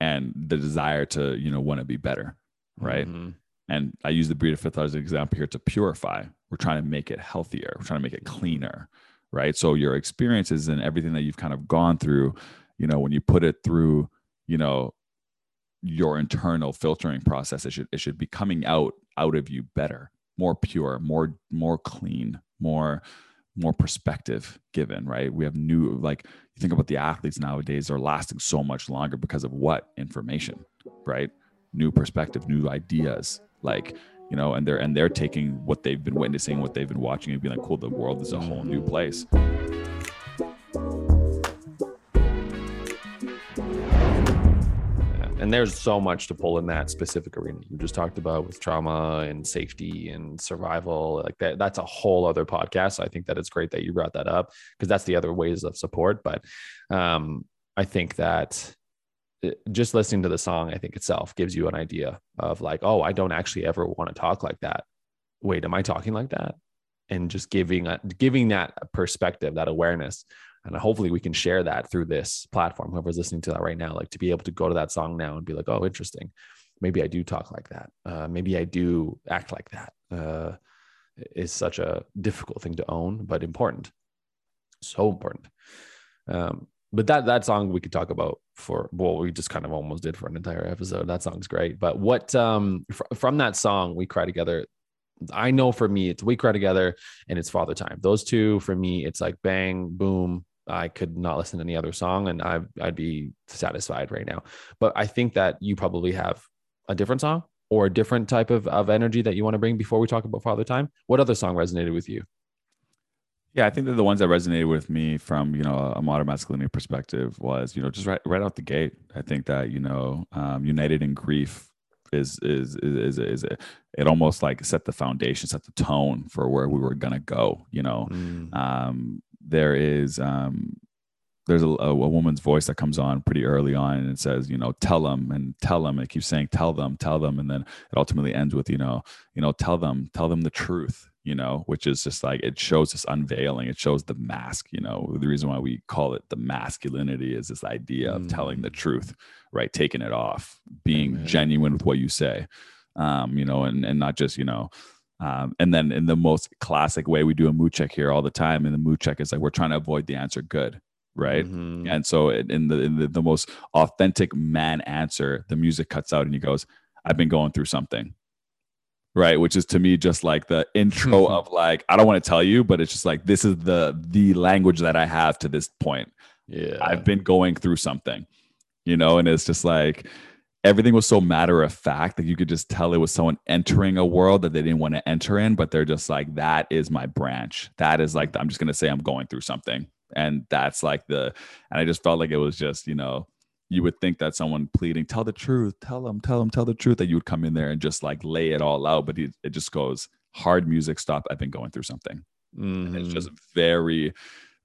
and the desire to, you know, want to be better. Right. Mm-hmm. And I use the Brita filter as an example here to purify. We're trying to make it healthier. We're trying to make it cleaner. Right. So your experiences and everything that you've kind of gone through, you know, when you put it through, you know, your internal filtering process, it should it should be coming out out of you better, more pure, more more clean, more more perspective given, right? We have new, like, you think about the athletes nowadays, they're lasting so much longer because of what? Information, right? New perspective, new ideas, like, you know, and they're and they're taking what they've been witnessing, what they've been watching, and being like, cool, the world is a whole new place. And there's so much to pull in that specific arena you just talked about with trauma and safety and survival, like that. That's a whole other podcast. So I think that it's great that you brought that up because that's the other ways of support. But um, I think that just listening to the song, I think itself gives you an idea of like, oh, I don't actually ever want to talk like that. Wait, am I talking like that? And just giving, a, giving that perspective, that awareness. And hopefully we can share that through this platform, whoever's listening to that right now, like to be able to go to that song now and be like, oh, interesting. Maybe I do talk like that. Uh, maybe I do act like that. Uh, is such a difficult thing to own, but important. So important. Um, but that, that song we could talk about for, well, we just kind of almost did for an entire episode. That song's great. But what, um, fr- from that song, We Cry Together, I know for me, it's We Cry Together and it's Father Time. Those two, for me, it's like bang, boom. I could not listen to any other song and I've, I'd be satisfied right now. But I think that you probably have a different song or a different type of, of energy that you want to bring before we talk about Father Time. What other song resonated with you? Yeah, I think that the ones that resonated with me from, you know, a modern masculinity perspective was, you know, just right, right out the gate. I think that, you know, um, United in Grief is, is, is, is, is a, it almost like set the foundation, set the tone for where we were going to go. You know, mm. um, there is, um, there's a, a woman's voice that comes on pretty early on and it says, you know, tell them and tell them. It keeps saying, tell them, tell them. And then it ultimately ends with, you know, you know, tell them, tell them the truth. You know, which is just like, it shows this unveiling, it shows the mask, you know, the reason why we call it the masculinity is this idea mm. of telling the truth, right? Taking it off, being Amen. Genuine with what you say, um, you know, and, and not just, you know, um, and then in the most classic way, we do a mood check here all the time. And the mood check is like, we're trying to avoid the answer good. Right. Mm-hmm. And so in the, in the, the most authentic man answer, the music cuts out and he goes, I've been going through something. Right. Which is to me, just like the intro of like, I don't want to tell you, but it's just like, this is the, the language that I have to this point. Yeah. I've been going through something, you know, and it's just like, everything was so matter of fact that you could just tell it was someone entering a world that they didn't want to enter in, but they're just like, that is my branch. That is like, I'm just going to say I'm going through something. And that's like the, and I just felt like it was just, you know, you would think that someone pleading, tell the truth, tell them, tell them, tell the truth, that you would come in there and just like lay it all out. But he, it just goes hard music, stop. I've been going through something. Mm-hmm. And it's just very,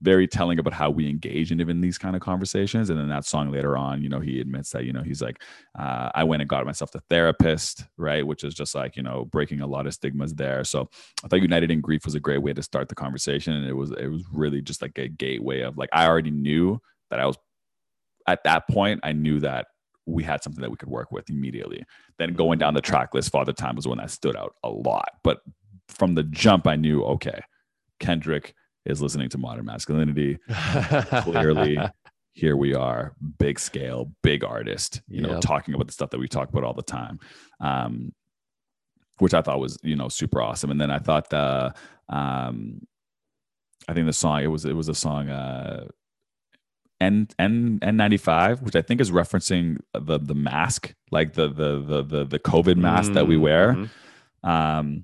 very telling about how we engage in even these kind of conversations. And then that song later on, you know, he admits that, you know, he's like, uh, I went and got myself the therapist, right? Which is just like, you know, breaking a lot of stigmas there. So I thought United in Grief was a great way to start the conversation. And it was, it was really just like a gateway of like, I already knew that I was, at that point, I knew that we had something that we could work with immediately. Then going down the track list, Father Time was one that stood out a lot. But from the jump, I knew, okay, Kendrick is listening to modern masculinity. Clearly, here we are, big scale, big artist, you know, yep. talking about the stuff that we talk about all the time, um, which I thought was, you know, super awesome. And then I thought the, um, I think the song, it was, it was a song, uh, N N N ninety-five, which I think is referencing the the mask, like the the the the, the COVID mask mm, that we wear, mm-hmm. um,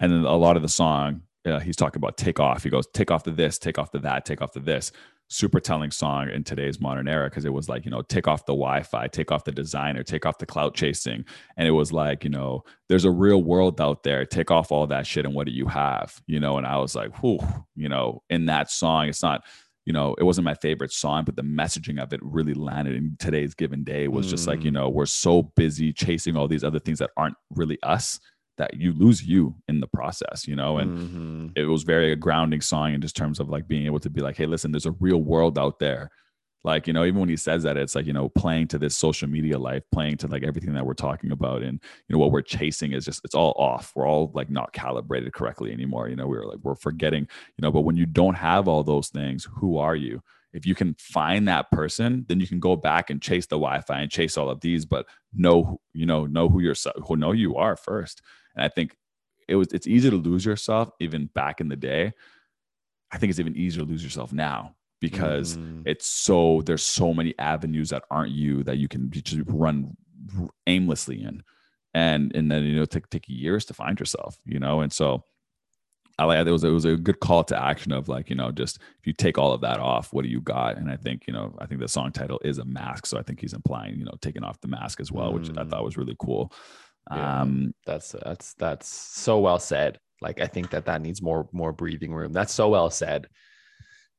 and then a lot of the song uh, he's talking about take off. He goes take off the this, take off the that, take off the this. Super telling song in today's modern era because it was like, you know, take off the Wi-Fi, take off the designer, take off the clout chasing, and it was like, you know, there's a real world out there. Take off all that shit, and what do you have? You know, and I was like, whew, you know, in that song, it's not. You know, it wasn't my favorite song, but the messaging of it really landed in today's given day was just mm. like, you know, we're so busy chasing all these other things that aren't really us that you lose you in the process, you know, and mm-hmm. it was very a grounding song in just terms of like being able to be like, hey, listen, there's a real world out there. Like, you know, even when he says that, it's like, you know, playing to this social media life, playing to like everything that we're talking about and, you know, what we're chasing is just, it's all off. We're all like not calibrated correctly anymore. You know, we were like, we're forgetting, you know, but when you don't have all those things, who are you? If you can find that person, then you can go back and chase the Wi-Fi and chase all of these, but know, you know, know who yourself, who know you are first. And I think it was, it's easy to lose yourself even back in the day. I think it's even easier to lose yourself now. Because mm. it's so, there's so many avenues that aren't you that you can just run aimlessly in. And, and then, you know, take, take years to find yourself, you know? And so I like, it was, it was a good call to action of like, you know, just, if you take all of that off, what do you got? And I think, you know, I think the song title is a mask. So I think he's implying, you know, taking off the mask as well, mm. which I thought was really cool. Yeah. Um, that's, that's, that's so well said. Like, I think that that needs more, more breathing room. That's so well said.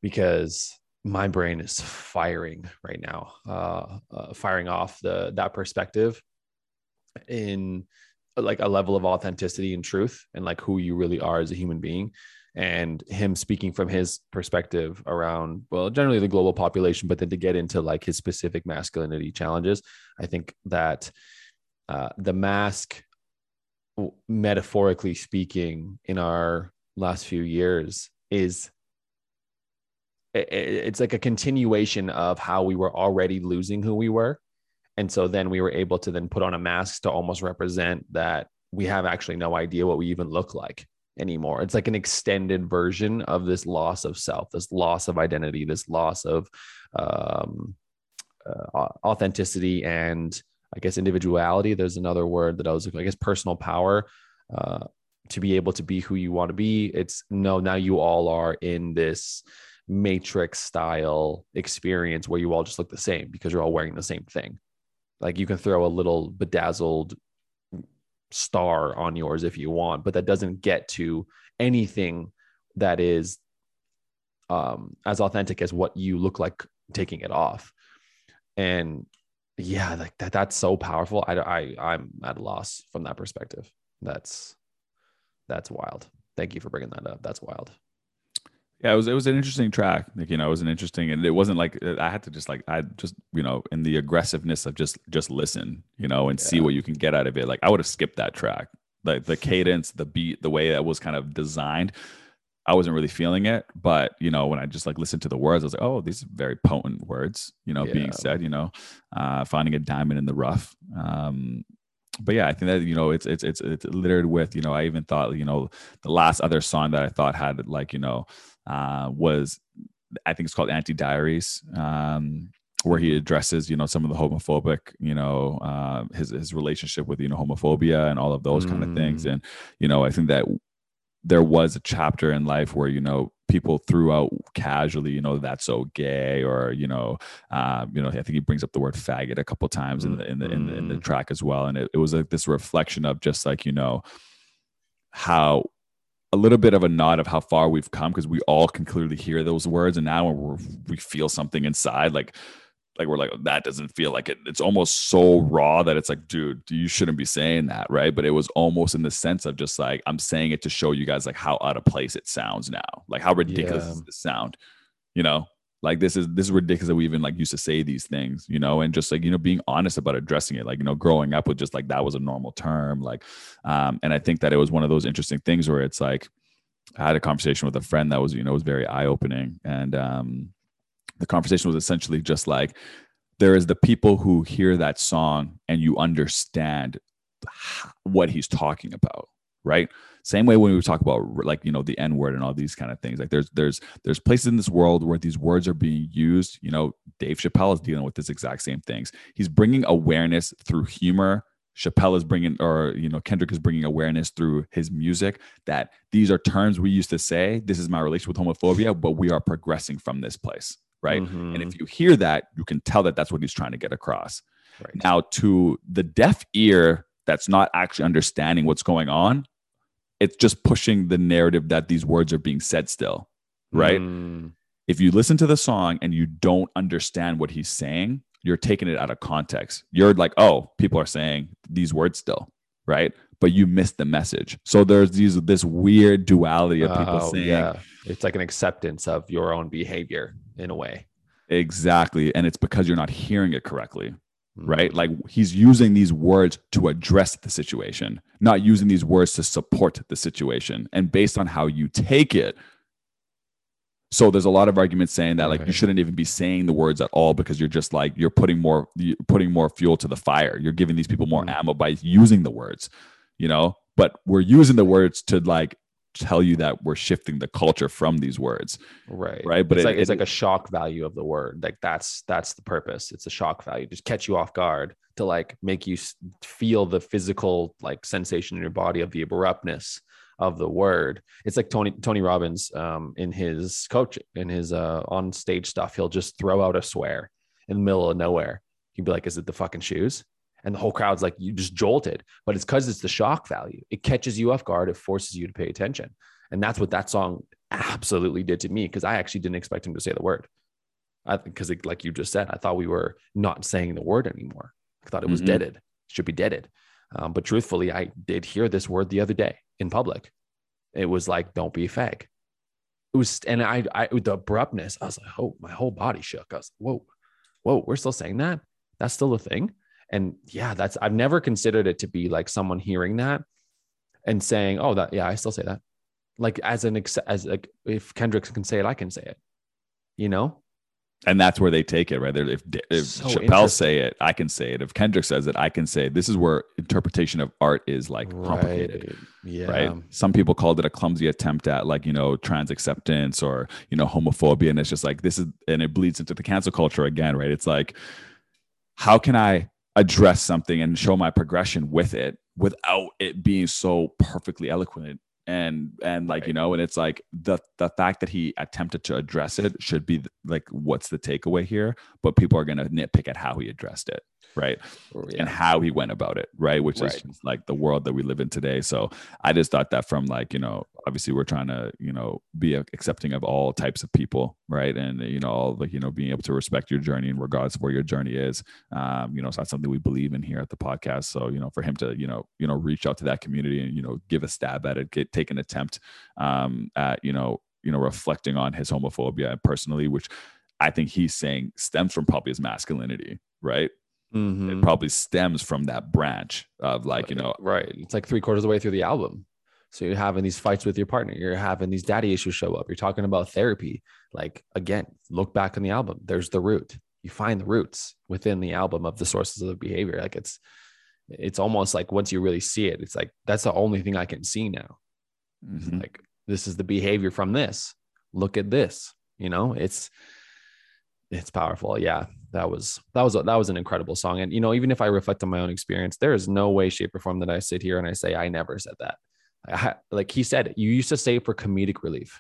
Because my brain is firing right now, uh, uh, firing off the that perspective in like a level of authenticity and truth and like who you really are as a human being. And him speaking from his perspective around, well, generally the global population, but then to get into like his specific masculinity challenges, I think that uh, the mask, metaphorically speaking, in our last few years is it's like a continuation of how we were already losing who we were. And so then we were able to then put on a mask to almost represent that we have actually no idea what we even look like anymore. It's like an extended version of this loss of self, this loss of identity, this loss of um, uh, authenticity and I guess individuality. There's another word that I was, I guess, personal power, uh, to be able to be who you want to be. It's no, now you all are in this matrix style experience where you all just look the same because you're all wearing the same thing. Like you can throw a little bedazzled star on yours if you want, but that doesn't get to anything that is um, as authentic as what you look like taking it off. And yeah, like that, that's so powerful. I, I, I'm at a loss from that perspective. That's, that's wild. Thank you for bringing that up. That's wild. Yeah, it was, it was an interesting track. Like, you know, it was an interesting, and it wasn't like, I had to just like, I just, you know, in the aggressiveness of just, just listen, you know, and yeah. see what you can get out of it. Like I would have skipped that track, like the cadence, the beat, the way that was kind of designed. I wasn't really feeling it, but you know, when I just like listened to the words, I was like, oh, these are very potent words, you know, yeah. being said, you know, uh, finding a diamond in the rough. Um, but yeah, I think that, you know, it's, it's, it's, it's littered with, you know, I even thought, you know, the last other song that I thought had like, you know, uh, was, I think it's called Auntie Diaries, um, where he addresses, you know, some of the homophobic, you know, uh, his, his relationship with, you know, homophobia and all of those mm. kind of things. And, you know, I think that there was a chapter in life where, you know, people threw out casually, you know, that's so gay, or, you know, um, you know, I think he brings up the word faggot a couple of times in the, in the, in the, in the track as well. And it, it was like this reflection of just like, you know, how a little bit of a nod of how far we've come. Cause we all can clearly hear those words. And now when we're, we feel something inside, like, like we're like, oh, that doesn't feel like it. It's almost so raw that it's like, dude, you shouldn't be saying that, right? But it was almost in the sense of just like, I'm saying it to show you guys like how out of place it sounds now, like how ridiculous yeah. is this sound, you know, like this is this is ridiculous that we even like used to say these things, you know, and just like, you know, being honest about addressing it, like, you know, growing up with just like that was a normal term, like, um, and I think that it was one of those interesting things where it's like, I had a conversation with a friend that was, you know, was very eye opening, and um. The conversation was essentially just like, there is the people who hear that song and you understand what he's talking about, right? Same way when we talk about like, you know, the N-word and all these kind of things, like there's, there's, there's places in this world where these words are being used. You know, Dave Chappelle is dealing with this exact same things. He's bringing awareness through humor. Chappelle is bringing, or, you know, Kendrick is bringing awareness through his music that these are terms we used to say, this is my relationship with homophobia, but we are progressing from this place. Right. Mm-hmm. And if you hear that, you can tell that that's what he's trying to get across. Right. Now, to the deaf ear that's not actually understanding what's going on, it's just pushing the narrative that these words are being said still. Right. Mm. If you listen to the song and you don't understand what he's saying, you're taking it out of context. You're like, oh, people are saying these words still. Right. But you missed the message. So there's these this weird duality of people oh, saying yeah. it's like an acceptance of your own behavior in a way. Exactly. And it's because you're not hearing it correctly. Mm-hmm. Right. Like he's using these words to address the situation, not using these words to support the situation. And based on how you take it. So there's a lot of arguments saying that like right. you shouldn't even be saying the words at all, because you're just like you're putting more you're putting more fuel to the fire. You're giving these people more mm-hmm. ammo by using the words. You know, but we're using the words to like tell you that we're shifting the culture from these words. Right. Right. But it's, it, like, it's it, like a shock value of the word. Like that's, that's the purpose. It's a shock value. Just catch you off guard to like make you feel the physical like sensation in your body of the abruptness of the word. It's like Tony, Tony Robbins um, in his coach, in his uh, on stage stuff, he'll just throw out a swear in the middle of nowhere. He'd be like, is it the fucking shoes? And the whole crowd's like, you just jolted, but it's because it's the shock value. It catches you off guard. It forces you to pay attention. And that's what that song absolutely did to me, because I actually didn't expect him to say the word. I think because like you just said, I thought we were not saying the word anymore. I thought it was mm-hmm. deaded, should be deaded. Um, but truthfully, I did hear this word the other day in public. It was like, don't be a fag. It was, and I, I with the abruptness, I was like, oh, my whole body shook. I was like, whoa, whoa, we're still saying that? That's still a thing? And yeah, that's, I've never considered it to be like someone hearing that and saying, oh, that, yeah, I still say that. Like as an, as like, if Kendrick can say it, I can say it, you know? And that's where they take it, right? If, if so Chappelle say it, I can say it. If Kendrick says it, I can say it. This is where interpretation of art is like complicated, right? Yeah. Right? Some people called it a clumsy attempt at like, you know, trans acceptance or, you know, homophobia. And it's just like, this is, and it bleeds into the cancel culture again, right? It's like, how can I address something and show my progression with it, without it being so perfectly eloquent. And, and like, right. you know, and it's like the, the fact that he attempted to address it should be like, what's the takeaway here? But people are going to nitpick at how he addressed it. Right. Oh, yeah. And how he went about it. Right. Which right. is just like the world that we live in today. So I just thought that from like, you know, obviously we're trying to, you know, be accepting of all types of people. Right. And, you know, all like, you know, being able to respect your journey in regards to where your journey is, um, you know, it's not something we believe in here at the podcast. So, you know, for him to, you know, you know, reach out to that community and, you know, give a stab at it, get, take an attempt um, at, you know, you know, reflecting on his homophobia personally, which I think he's saying stems from probably his masculinity. Right. Mm-hmm. It probably stems from that branch of like, you know, right. It's like three quarters of the way through the album. So you're having these fights with your partner. You're having these daddy issues show up. You're talking about therapy. Like, again, look back on the album. There's the root. You find the roots within the album of the sources of the behavior. Like it's, it's almost like once you really see it, it's like, that's the only thing I can see now. Mm-hmm. Like, this is the behavior from this. Look at this, you know, it's, it's powerful. Yeah. That was, that was, a, that was an incredible song. And, you know, even if I reflect on my own experience, there is no way, shape or form that I sit here and I say, I never said that. I, like he said, you used to say it for comedic relief,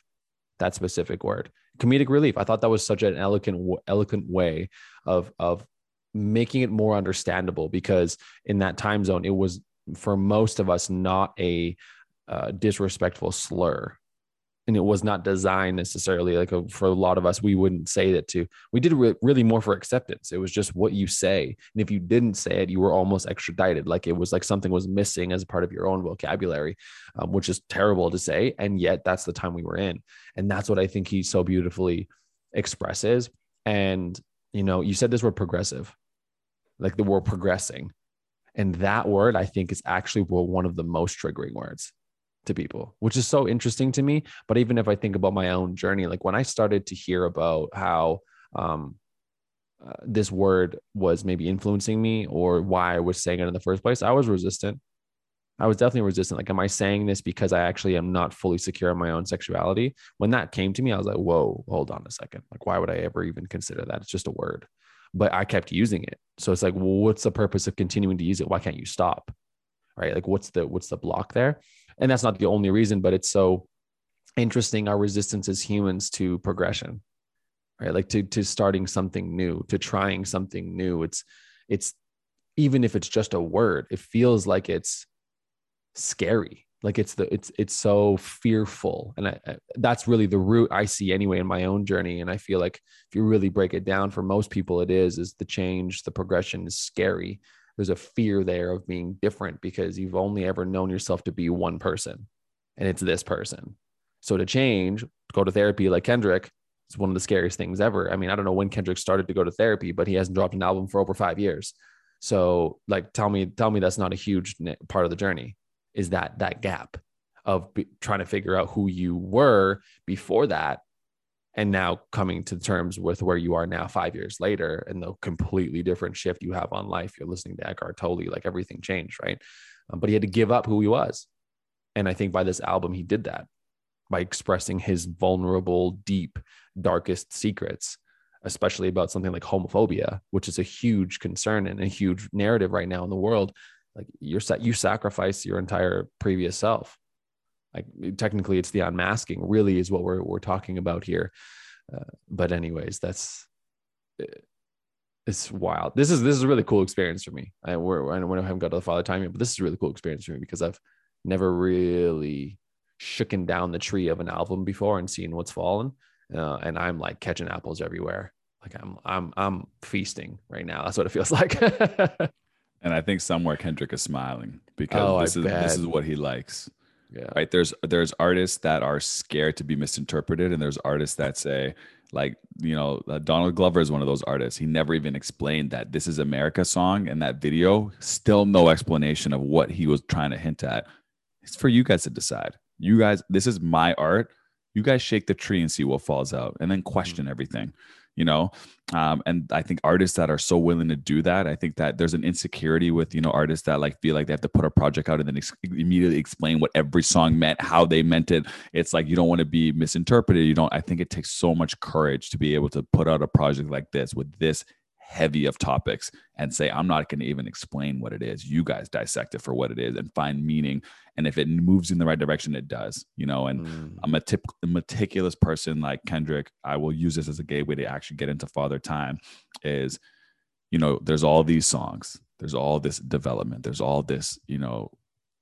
that specific word, comedic relief. I thought that was such an eloquent, eloquent way of, of making it more understandable, because in that time zone, it was for most of us, not a uh, disrespectful slur. And it was not designed necessarily like a, for a lot of us, we wouldn't say that to, we did re- really more for acceptance. It was just what you say. And if you didn't say it, you were almost extradited. Like it was like something was missing as a part of your own vocabulary, um, which is terrible to say. And yet that's the time we were in. And that's what I think he so beautifully expresses. And, you know, you said this word progressive, like the word progressing. And that word, I think, is actually one of the most triggering words to people, which is so interesting to me. But even if I think about my own journey, like when I started to hear about how um, uh, this word was maybe influencing me or why I was saying it in the first place, I was resistant. I was definitely resistant. Like, am I saying this because I actually am not fully secure in my own sexuality? When that came to me, I was like, whoa, hold on a second. Like, why would I ever even consider that? It's just a word, but I kept using it. So it's like, well, what's the purpose of continuing to use it? Why can't you stop? Right? Like what's the, what's the block there? And that's not the only reason, but it's so interesting. Our resistance as humans to progression, right? Like to, to starting something new, to trying something new. It's, it's, even if it's just a word, it feels like it's scary. Like it's the, it's, it's so fearful. And I, I, that's really the root I see anyway in my own journey. And I feel like if you really break it down, for most people, it is, is the change, the progression is scary. There's a fear there of being different because you've only ever known yourself to be one person and it's this person. So to change, go to therapy like Kendrick, it's one of the scariest things ever. I mean, I don't know when Kendrick started to go to therapy, but he hasn't dropped an album for over five years. So like, tell me, tell me that's not a huge part of the journey, is that that gap of be, trying to figure out who you were before that. And now coming to terms with where you are now five years later and the completely different shift you have on life. You're listening to Eckhart Tolle, like everything changed, right? Um, but he had to give up who he was. And I think by this album, he did that by expressing his vulnerable, deep, darkest secrets, especially about something like homophobia, which is a huge concern and a huge narrative right now in the world. Like you're you sacrifice your entire previous self. Like technically it's the unmasking really is what we're, we're talking about here. Uh, but anyways, that's, it's wild. This is, this is a really cool experience for me. I, we're, I know I haven't got to the Father Time yet, but this is a really cool experience for me because I've never really shooken down the tree of an album before and seen what's fallen. Uh, and I'm like catching apples everywhere. Like I'm, I'm, I'm feasting right now. That's what it feels like. And I think somewhere Kendrick is smiling because oh, this I is, bet. this is what he likes. Yeah. Right. There's, there's artists that are scared to be misinterpreted. And there's artists that say like, you know, uh, Donald Glover is one of those artists. He never even explained that This Is America song and that video, still no explanation of what he was trying to hint at. It's for you guys to decide. You guys, this is my art. You guys shake the tree and see what falls out and then question mm-hmm. everything, you know? Um, and I think artists that are so willing to do that, I think that there's an insecurity with, you know, artists that like feel like they have to put a project out and then ex- immediately explain what every song meant, how they meant it. It's like, you don't want to be misinterpreted. You don't, I think it takes so much courage to be able to put out a project like this with this heavy of topics and say, I'm not going to even explain what it is. You guys dissect it for what it is and find meaning. And if it moves in the right direction, it does, you know, and mm. I'm a tip- meticulous person like Kendrick. I will use this as a gateway to actually get into Father Time is, you know, there's all these songs, there's all this development, there's all this, you know,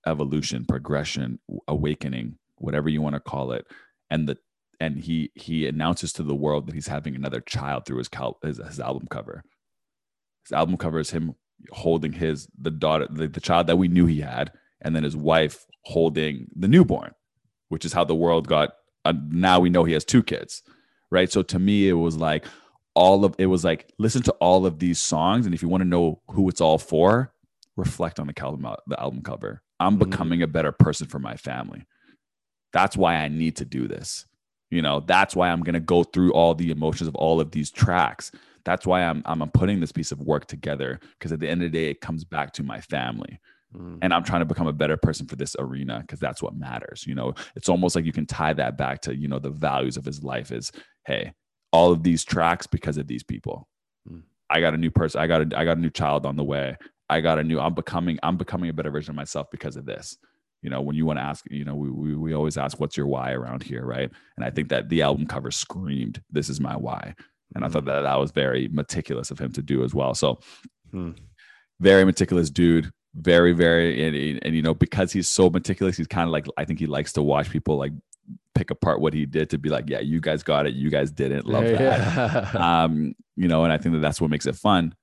evolution, progression, awakening, whatever you want to call it. And the, and he, he announces to the world that he's having another child through his, cal- his, his album cover. His album cover is him holding his, the daughter, the, the child that we knew he had, and then his wife holding the newborn, which is how the world got, uh, now we know he has two kids, right? So to me, it was like all of, it was like, listen to all of these songs. And if you want to know who it's all for, reflect on the album, the album cover. I'm mm-hmm. becoming a better person for my family. That's why I need to do this. You know, that's why I'm going to go through all the emotions of all of these tracks. That's why I'm I'm putting this piece of work together, because at the end of the day, it comes back to my family. Mm. And I'm trying to become a better person for this arena, because that's what matters. You know, it's almost like you can tie that back to, you know, the values of his life is, hey, all of these tracks because of these people. Mm. I got a new person. I got a, I got a new child on the way. I got a new, I'm becoming, I'm becoming a better version of myself because of this. You know, when you want to ask, you know, we, we we always ask, what's your why around here, right? And I think that the album cover screamed, this is my why. And I thought that that was very meticulous of him to do as well. So hmm. very meticulous dude, very, very. And, and, you know, because he's so meticulous, he's kind of like, I think he likes to watch people like pick apart what he did to be like, yeah, you guys got it. You guys didn't love that. Yeah. um, you know, and I think that that's what makes it fun.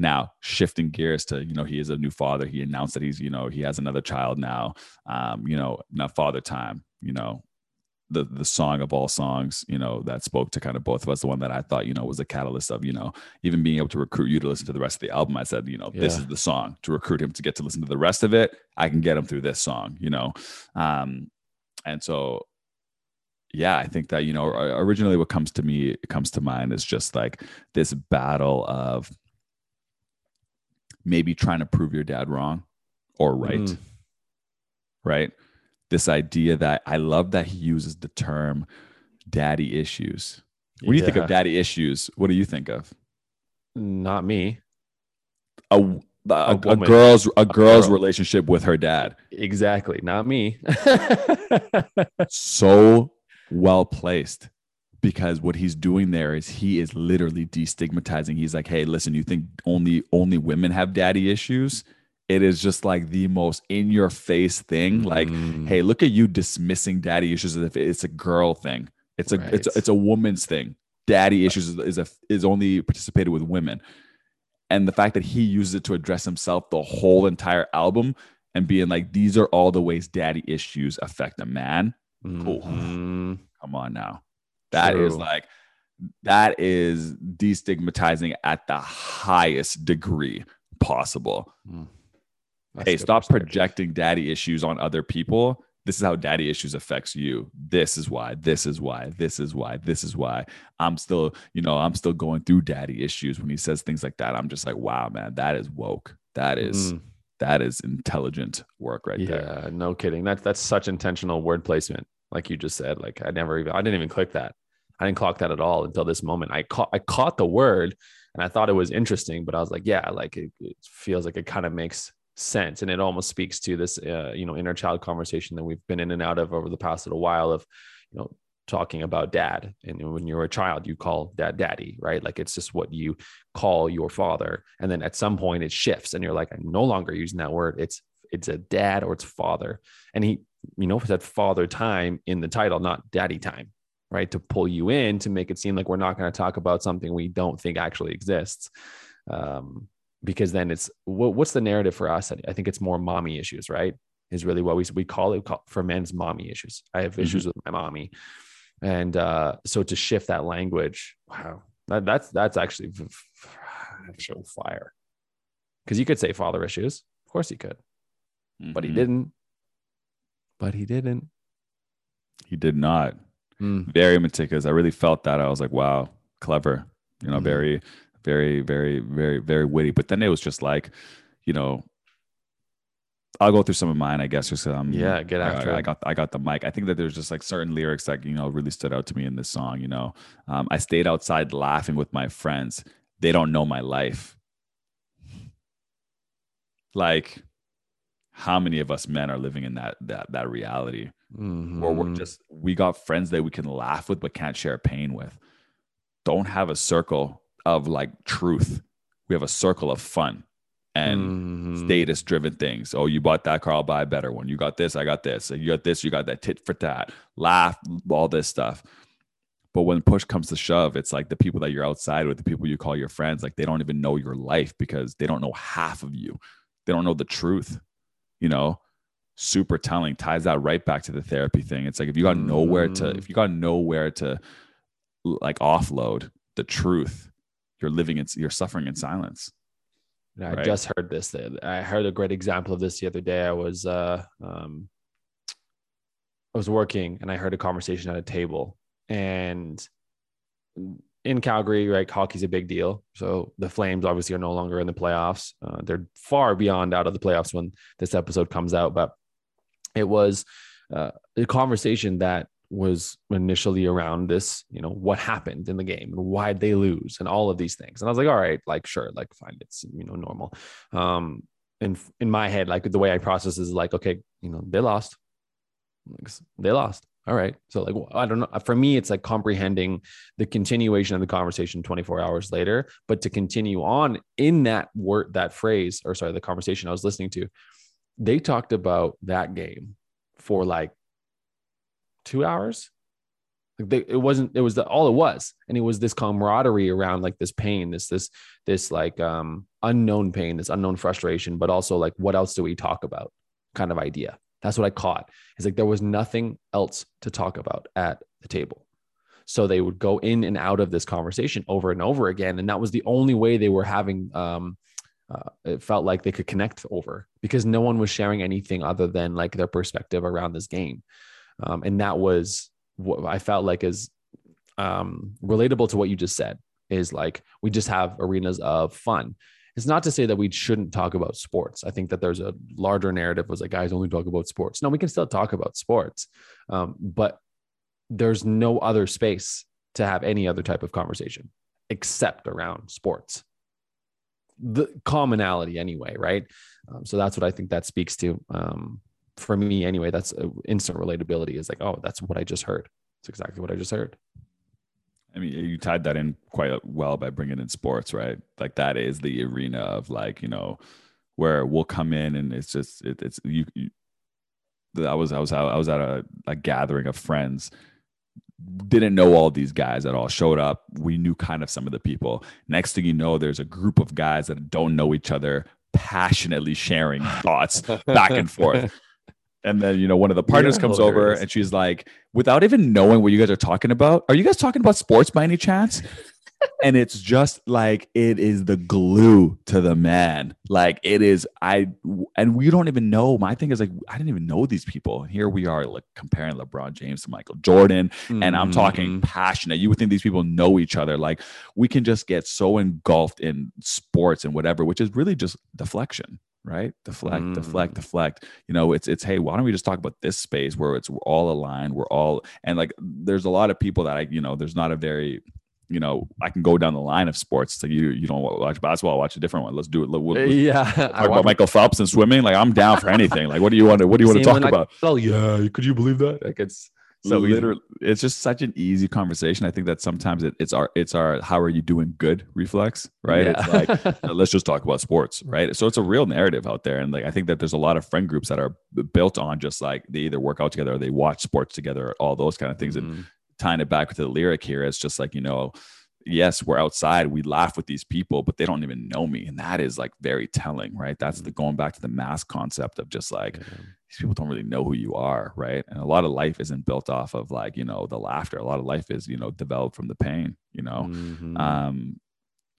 Now shifting gears to, you know, he is a new father. He announced that he's, you know, he has another child now, um, you know, now Father Time, you know, the the song of all songs, you know, that spoke to kind of both of us. The one that I thought, you know, was a catalyst of, you know, even being able to recruit you to listen to the rest of the album. I said, you know, yeah. this is the song to recruit him to get to listen to the rest of it. I can get him through this song, you know? Um, and so, yeah, I think that, you know, originally what comes to me, it comes to mind is just like this battle of maybe trying to prove your dad wrong or right. Mm. Right. This idea that I love that he uses the term daddy issues. When yeah. you think of daddy issues, what do you think of? Not me. A, a, a, a girl's a, a girl's girl. relationship with her dad. Exactly. Not me. So well placed, because what he's doing there is he is literally destigmatizing. He's like, hey, listen, you think only only women have daddy issues? It is just like the most in your face thing. Like, mm. hey, look at you dismissing daddy issues as if it's a girl thing. It's a, right. it's, a it's a woman's thing. Daddy issues is, is a, is only participated with women. And the fact that he uses it to address himself the whole entire album and being like, these are all the ways daddy issues affect a man. Cool. Mm. Come on now. That True. is like, that is destigmatizing at the highest degree possible. Mm. That's hey, stop projecting daddy issues on other people. This is how daddy issues affects you. This is why, this is why, this is why, this is why I'm still, you know, I'm still going through daddy issues. When he says things like that, I'm just like, wow, man, that is woke. That is, mm. that is intelligent work right yeah, there. Yeah, no kidding. That's, that's such intentional word placement. Like you just said, like I never even, I didn't even click that. I didn't clock that at all until this moment. I caught, I caught the word and I thought it was interesting, but I was like, yeah, like it, it feels like it kind of makes sense. And it almost speaks to this, uh, you know, inner child conversation that we've been in and out of over the past little while of, you know, talking about dad. And when you're a child, you call dad daddy, right? Like it's just what you call your father. And then at some point it shifts and you're like, I'm no longer using that word. It's, it's a dad or it's father. And he, you know, said Father Time in the title, not daddy time, right? To pull you in, to make it seem like we're not going to talk about something we don't think actually exists. Um, Because then it's what, what's the narrative for us? I think it's more mommy issues, right? Is really what we we call it call, for men's mommy issues. I have mm-hmm. issues with my mommy, and uh, so to shift that language, wow, that, that's that's actually actual fire. Because you could say father issues, of course he could, mm-hmm. but he didn't. But he didn't. He did not. Mm. Very meticulous. I really felt that. I was like, wow, clever. You know, mm-hmm. very. Very, very, very, very witty. But then it was just like, you know, I'll go through some of mine, I guess. Just, um, yeah, get after I, it. I got, I got the mic. I think that there's just like certain lyrics that, you know, really stood out to me in this song. You know, um, I stayed outside laughing with my friends. they don't know my life. Like, how many of us men are living in that that that reality? Mm-hmm. Or we're just, we got friends that we can laugh with, but can't share pain with. Don't have a circle of like truth. We have a circle of fun and mm-hmm. status driven things. Oh, you bought that car, I'll buy a better one. You got this, I got this. You got this, you got that, tit for tat, laugh, all this stuff. But when push comes to shove, it's like the people that you're outside with, the people you call your friends, like they don't even know your life because they don't know half of you. They don't know the truth, you know. Super telling. Ties that right back to the therapy thing. It's like, if you got nowhere to, if you got nowhere to like offload the truth, you're living in, you're suffering in silence. I right? just heard this. I heard a great example of this the other day. I was, uh, um, I was working and I heard a conversation at a table. And in Calgary, right, hockey's a big deal. So the Flames obviously are no longer in the playoffs. Uh, they're far beyond out of the playoffs when this episode comes out. But it was uh, a conversation that was initially around this, you know, what happened in the game and why they lose and all of these things. And I was like, all right, like, sure, like, fine, it's, you know, normal. Um, and in my head, like, the way I process is like, okay, you know, they lost. They lost. All right. So like, I don't know. For me, it's like comprehending the continuation of the conversation twenty-four hours later, but to continue on in that word, that phrase, or sorry, the conversation I was listening to, they talked about that game for like two hours. Like they, it wasn't, it was the, all it was. And it was this camaraderie around like this pain, this, this, this like um, unknown pain, this unknown frustration, but also like, what else do we talk about kind of idea. That's what I caught. It's like there was nothing else to talk about at the table. So they would go in and out of this conversation over and over again. And that was the only way they were having, um, uh, it felt like they could connect over, because no one was sharing anything other than like their perspective around this game. Um, and that was what I felt like is um, relatable to what you just said, is like, we just have arenas of fun. It's not to say that we shouldn't talk about sports. I think that there's a larger narrative was like, guys only talk about sports. No, we can still talk about sports, um, but there's no other space to have any other type of conversation except around sports. The commonality anyway, right? Um, so that's what I think that speaks to. Um, for me anyway, that's uh, instant relatability is like, oh, that's what I just heard. It's exactly what I just heard. I mean, you tied that in quite well by bringing in sports, right? Like that is the arena of like, you know, where we'll come in and it's just, it, it's, you, you, I was, I was, I was at a, a gathering of friends, didn't know all these guys at all, showed up. We knew kind of some of the people. Next thing you know, there's a group of guys that don't know each other, passionately sharing thoughts back and forth. And then, you know, one of the partners yeah, comes hilarious. over and she's like, without even knowing what you guys are talking about, are you guys talking about sports by any chance? And it's just like, it is the glue to the man. Like it is, I, and we don't even know. My thing is like, I didn't even know these people. Here we are like comparing LeBron James to Michael Jordan. Mm-hmm. And I'm talking passionate. You would think these people know each other. Like we can just get so engulfed in sports and whatever, which is really just deflection. Right? Deflect, mm. deflect, deflect. You know, it's, it's, hey, why don't we just talk about this space where it's, we're all aligned. We're all, and like, there's a lot of people that I, you know, there's not a very, you know, I can go down the line of sports. Like you, you don't watch basketball, I'll watch a different one. Let's do it. Let's, let's yeah. Talk I about Michael Phelps and swimming. Like I'm down for anything. Like, what do you want to, what do you want to talk about? Oh yeah. Could you believe that? Like it's so literally, it's just such an easy conversation. I think that sometimes it, it's our, it's our, how are you doing good reflex, right? Yeah. It's like, let's just talk about sports, right? So it's a real narrative out there. And like, I think that there's a lot of friend groups that are built on just like, they either work out together or they watch sports together, all those kind of things. Mm-hmm. And tying it back to the lyric here, it's just like, you know, yes, we're outside, we laugh with these people, but they don't even know me. And that is like very telling, right? That's mm-hmm. the going back to the mask concept of just like, yeah. These people don't really know who you are, right? And a lot of life isn't built off of like, you know, the laughter. A lot of life is, you know, developed from the pain, you know? Mm-hmm. Um,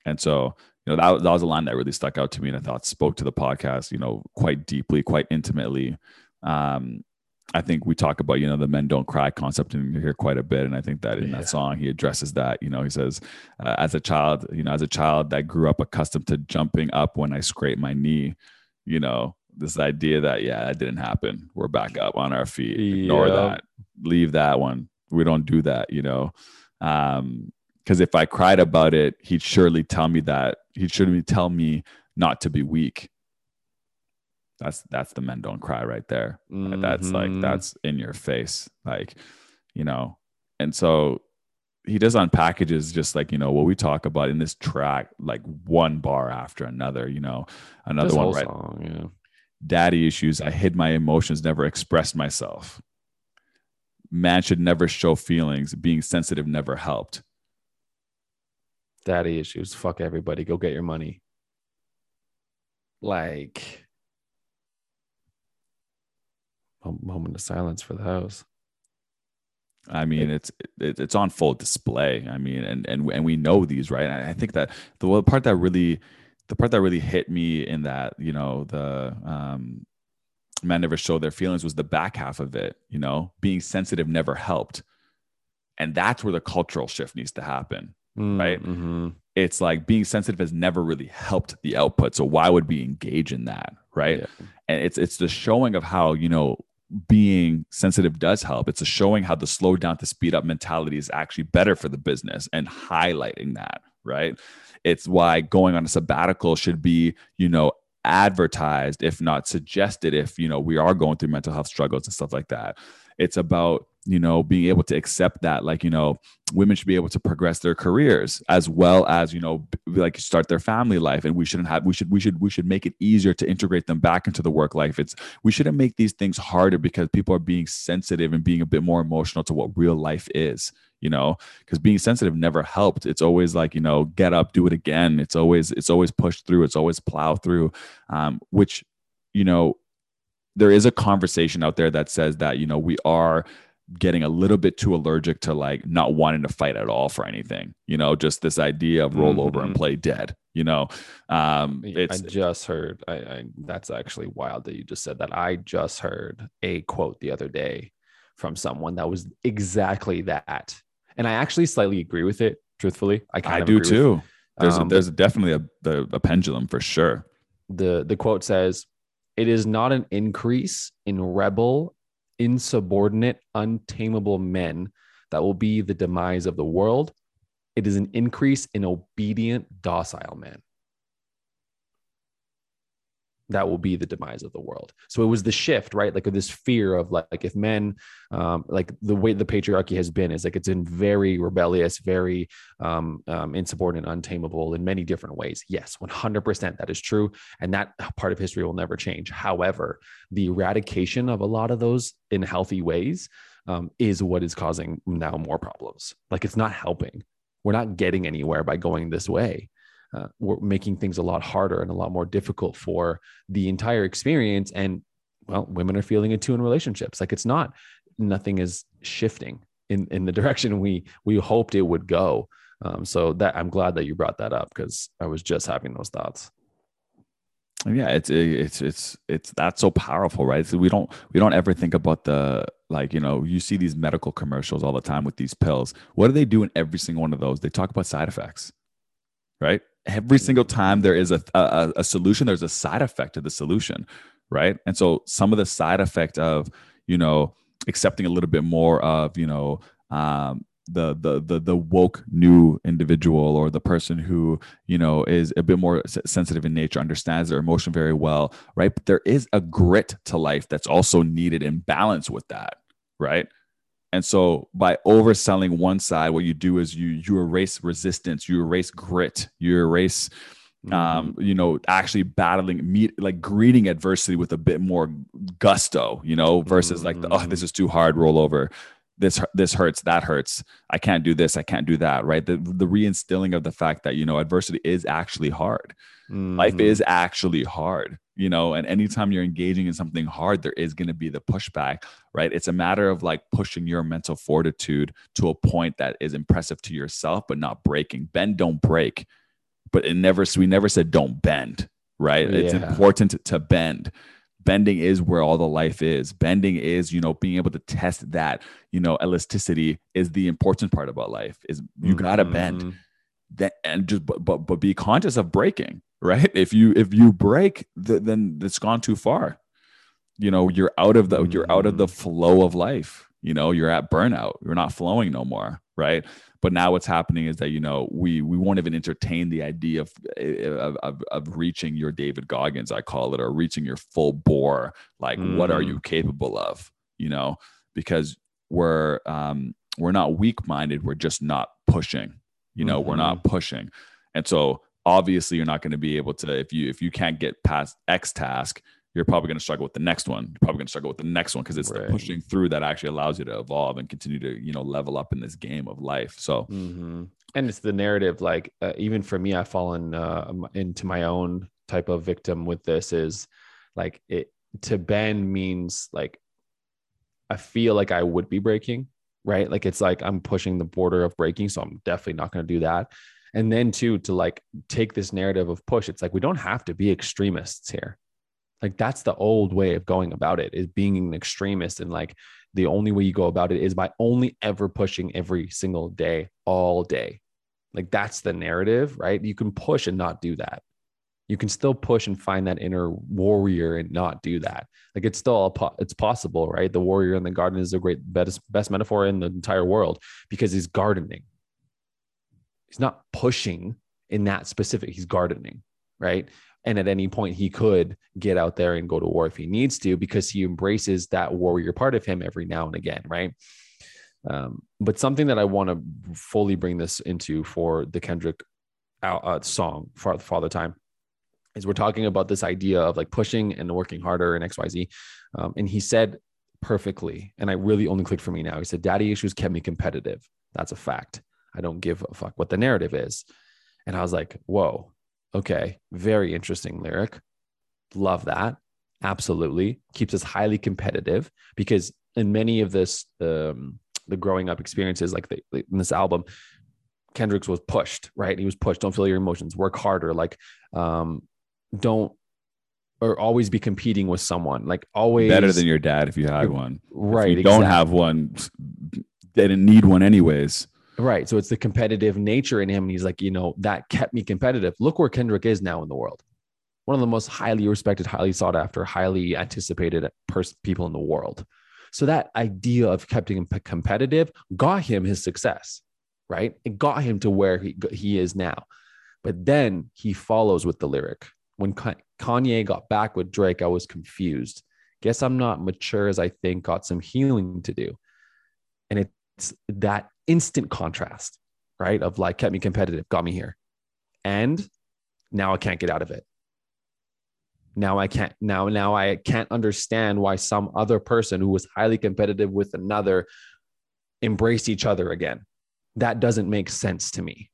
and so, you know, that, that was a line that really stuck out to me and I thought spoke to the podcast, you know, quite deeply, quite intimately. Um, I think we talk about, you know, the men don't cry concept in here quite a bit. And I think that in yeah. that song, he addresses that, you know, he says, uh, as a child, you know, as a child that grew up accustomed to jumping up when I scrape my knee, you know, this idea that, yeah, that didn't happen. We're back up on our feet. Ignore yeah. that. Leave that one. We don't do that, you know? Um, Because if I cried about it, he'd surely tell me that. He'd surely tell me not to be weak. That's that's the men don't cry right there. Mm-hmm. Right? That's like, that's in your face. Like, you know, and so he does on packages, just like, you know, what we talk about in this track, like one bar after another, you know, another this one, right? Song, yeah. Daddy issues. I hid my emotions, never expressed myself. Man should never show feelings. Being sensitive never helped. Daddy issues. Fuck everybody. Go get your money. Like, a moment of silence for the house. I mean, it's it's on full display. I mean, and and and we know these, right? And I think that the part that really, the part that really hit me in that, you know, the um, men never show their feelings was the back half of it. You know, being sensitive never helped, and that's where the cultural shift needs to happen, mm, right? Mm-hmm. It's like being sensitive has never really helped the output. So why would we engage in that, right? Yeah. And it's it's the showing of how, you know, being sensitive does help. It's a showing how the slow down to speed up mentality is actually better for the business and highlighting that, right? It's why going on a sabbatical should be, you know, advertised, if not suggested, if, you know, we are going through mental health struggles and stuff like that. It's about, you know, being able to accept that, like, you know, women should be able to progress their careers as well as, you know, like start their family life. And we shouldn't have, we should, we should, we should make it easier to integrate them back into the work life. It's, we shouldn't make these things harder because people are being sensitive and being a bit more emotional to what real life is, you know, because being sensitive never helped. It's always like, you know, get up, do it again. It's always, it's always pushed through. It's always plow through, um, which, you know, there is a conversation out there that says that, you know, we are getting a little bit too allergic to like not wanting to fight at all for anything, you know, just this idea of roll over mm-hmm. and play dead, you know. Um, it's, I just heard, I, I, that's actually wild that you just said that. I just heard a quote the other day from someone that was exactly that. And I actually slightly agree with it. Truthfully, I kind I of do agree too. With, there's um, a, there's definitely a, a, a pendulum for sure. The, the quote says, "It is not an increase in rebel insubordinate, untamable men that will be the demise of the world. It is an increase in obedient, docile men. That will be the demise of the world." So it was the shift, right? Like this fear of like, like if men, um, like the way the patriarchy has been is like, it's in very rebellious, very um, um, insubordinate, untamable in many different ways. Yes, one hundred percent that is true. And that part of history will never change. However, the eradication of a lot of those in healthy ways um, is what is causing now more problems. Like it's not helping. We're not getting anywhere by going this way. Uh, we're making things a lot harder and a lot more difficult for the entire experience. And well, women are feeling it too in relationships. Like it's not, nothing is shifting in, in the direction we, we hoped it would go. Um, so that I'm glad that you brought that up because I was just having those thoughts. Yeah. It's, it's, it's, it's, that's so powerful, right? So we don't, we don't ever think about the, like, you know, you see these medical commercials all the time with these pills. What do they do in every single one of those? They talk about side effects, right? Every single time there is a, a a solution, there's a side effect to the solution, right? And so some of the side effect of, you know, accepting a little bit more of, you know, um, the the the the woke new individual or the person who, you know, is a bit more sensitive in nature, understands their emotion very well, right? But there is a grit to life that's also needed in balance with that, right? And so by overselling one side, what you do is you you erase resistance, you erase grit, you erase, mm-hmm. um, you know, actually battling, meet, like greeting adversity with a bit more gusto, you know, versus mm-hmm. like, the, oh, this is too hard, roll over. This, this hurts, that hurts. I can't do this, I can't do that, right? The, the reinstilling of the fact that, you know, adversity is actually hard. Mm-hmm. Life is actually hard. You know, and anytime you're engaging in something hard, there is going to be the pushback, right? It's a matter of like pushing your mental fortitude to a point that is impressive to yourself, but not breaking. Bend, don't break. But it never, we never said don't bend, right? Yeah. It's important to bend. Bending is where all the life is. Bending is, you know, being able to test that, you know, elasticity is the important part about life is you mm-hmm. got to bend. That, and just but, but but be conscious of breaking, right? If you if you break, th- then it's gone too far. You know, you're out of the you're out of the flow of life. You know, you're at burnout. You're not flowing no more, right? But now what's happening is that, you know, we we won't even entertain the idea of, of, of, of reaching your David Goggins, I call it, or reaching your full bore. Like, mm. what are you capable of? You know, because we're, um, we're not weak-minded. We're just not pushing, you know, mm-hmm. we're not pushing. And so obviously you're not going to be able to, if you, if you can't get past X task, you're probably going to struggle with the next one. You're probably going to struggle with the next one. Cause it's right. the pushing through that actually allows you to evolve and continue to, you know, level up in this game of life. So, mm-hmm. and it's the narrative, like, uh, even for me, I've fallen uh, into my own type of victim with this, is like, it to bend means like, I feel like I would be breaking, right? Like, it's like, I'm pushing the border of breaking. So I'm definitely not going to do that. And then too, to like take this narrative of push, it's like, we don't have to be extremists here. Like, that's the old way of going about it, is being an extremist. And like, the only way you go about it is by only ever pushing every single day, all day. Like, that's the narrative, right? You can push and not do that. You can still push and find that inner warrior and not do that. Like, it's still, a po- it's possible, right? The warrior in the garden is the great best, best metaphor in the entire world, because he's gardening. He's not pushing in that specific, he's gardening, right? And at any point he could get out there and go to war if he needs to, because he embraces that warrior part of him every now and again. Right. Um, but something that I want to fully bring this into for the Kendrick uh, song for Father Time is we're talking about this idea of like pushing and working harder and X, Y, Z. Um, and he said perfectly, and I really only clicked for me now. He said, daddy issues kept me competitive. That's a fact. I don't give a fuck what the narrative is. And I was like, whoa. Okay. Very interesting lyric. Love that. Absolutely. Keeps us highly competitive, because in many of this, um, the growing up experiences, like the, in this album, Kendrick was pushed, right? He was pushed. Don't feel your emotions, work harder. Like, um, don't, or always be competing with someone, like always better than your dad. If you had one, right. If you exactly. don't have one, they didn't need one anyways. Right. So it's the competitive nature in him. And he's like, you know, that kept me competitive. Look where Kendrick is now in the world. One of the most highly respected, highly sought after, highly anticipated pers- people in the world. So that idea of kept him competitive got him his success, right? It got him to where he, he is now. But then he follows with the lyric. When Kanye got back with Drake, I was confused. Guess I'm not mature as I think, got some healing to do. And it's that instant contrast, right? Of like, kept me competitive, got me here. And now I can't get out of it. Now I can't, now, now I can't understand why some other person who was highly competitive with another embraced each other again. That doesn't make sense to me.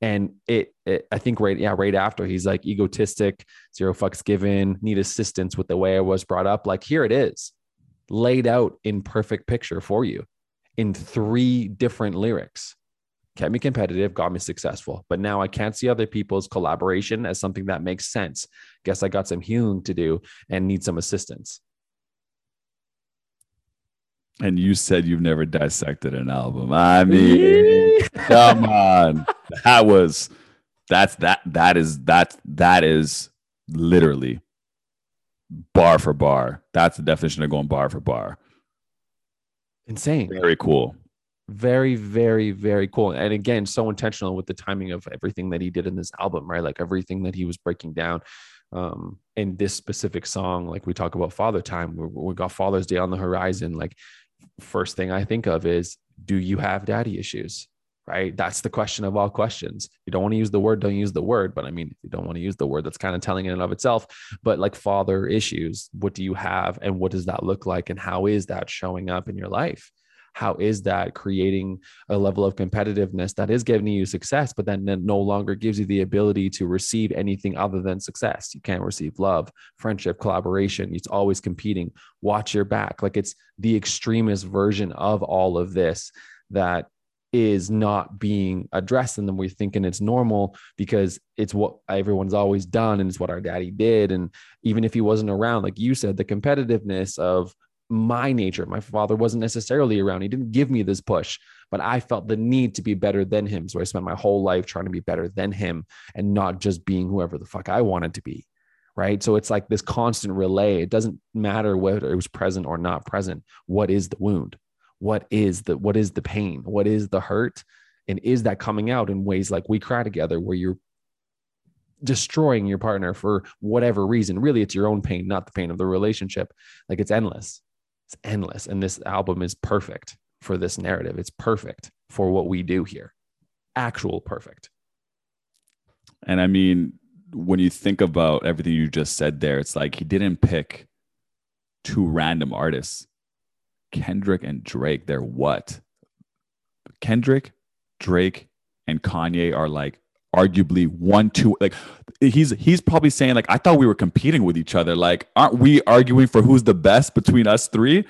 And it, it I think right, yeah, right after he's like egotistic, zero fucks given, need assistance with the way I was brought up. Like, here it is laid out in perfect picture for you. In three different lyrics, kept me competitive, got me successful, but now I can't see other people's collaboration as something that makes sense. Guess I got some healing to do and need some assistance. And you said you've never dissected an album. I mean, come on, that was, that's, that, that is, that, that is literally bar for bar. That's the definition of going bar for bar. Insane. Very cool. Very, very, very cool. And again, so intentional with the timing of everything that he did in this album, right? Like everything that he was breaking down um, in this specific song. Like we talk about Father Time, we, we got Father's Day on the horizon. Like first thing I think of is, do you have daddy issues, right? That's the question of all questions. You don't want to use the word, don't use the word. But I mean, if you don't want to use the word, that's kind of telling in and of itself, but like father issues, what do you have? And what does that look like? And how is that showing up in your life? How is that creating a level of competitiveness that is giving you success, but then no longer gives you the ability to receive anything other than success? You can't receive love, friendship, collaboration. It's always competing. Watch your back. Like it's the extremist version of all of this that is not being addressed, and then we're thinking it's normal because it's what everyone's always done and it's what our daddy did. And even if he wasn't around, like you said, the competitiveness of my nature, my father wasn't necessarily around. He didn't give me this push, but I felt the need to be better than him. So I spent my whole life trying to be better than him and not just being whoever the fuck I wanted to be. Right. So it's like this constant relay. It doesn't matter whether it was present or not present. What is the wound? what is the, what is the pain? What is the hurt? And is that coming out in ways like We Cry Together, where you're destroying your partner for whatever reason? Really, it's your own pain, not the pain of the relationship. Like, it's endless. It's endless. And this album is perfect for this narrative. It's perfect for what we do here. Actual perfect. And I mean, when you think about everything you just said there, it's like he didn't pick two random artists. Kendrick and Drake, they're what? Kendrick, Drake, and Kanye are like arguably one, two. Like he's he's probably saying, like, I thought we were competing with each other. Like, aren't we arguing for who's the best between us three?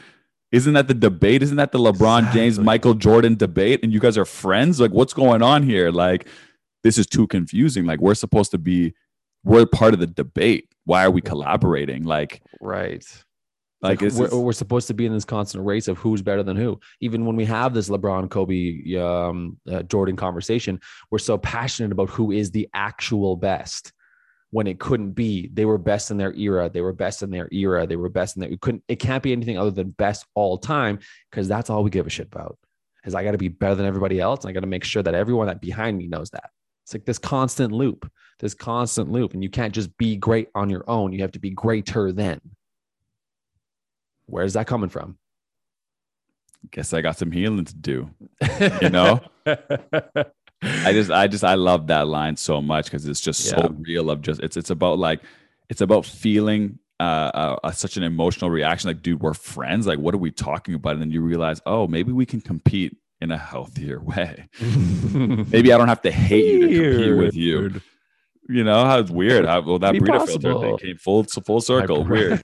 Isn't that the debate? Isn't that the LeBron exactly. James, Michael Jordan debate? And you guys are friends? Like, what's going on here? Like, this is too confusing. Like, we're supposed to be, we're part of the debate. Why are we collaborating? Like, right. Like, like we're, we're supposed to be in this constant race of who's better than who. Even when we have this LeBron, Kobe, um, uh, Jordan conversation, we're so passionate about who is the actual best, when it couldn't be. They were best in their era. They were best in their era. They were best in their, it couldn't, it can't be anything other than best all time. Cause that's all we give a shit about, is I got to be better than everybody else. And I got to make sure that everyone that behind me knows that. It's like this constant loop, this constant loop. And you can't just be great on your own. You have to be greater than. Where's that coming from? Guess I got some healing to do, you know? I just, I just, I love that line so much because it's just yeah. so real of just, it's, it's about like, it's about feeling uh, a, a, such an emotional reaction. Like, dude, we're friends. Like, what are we talking about? And then you realize, oh, maybe we can compete in a healthier way. Maybe I don't have to hate you to compete with you. You know, how it's weird. How, well, that burrito filter thing came full, full circle. Weird.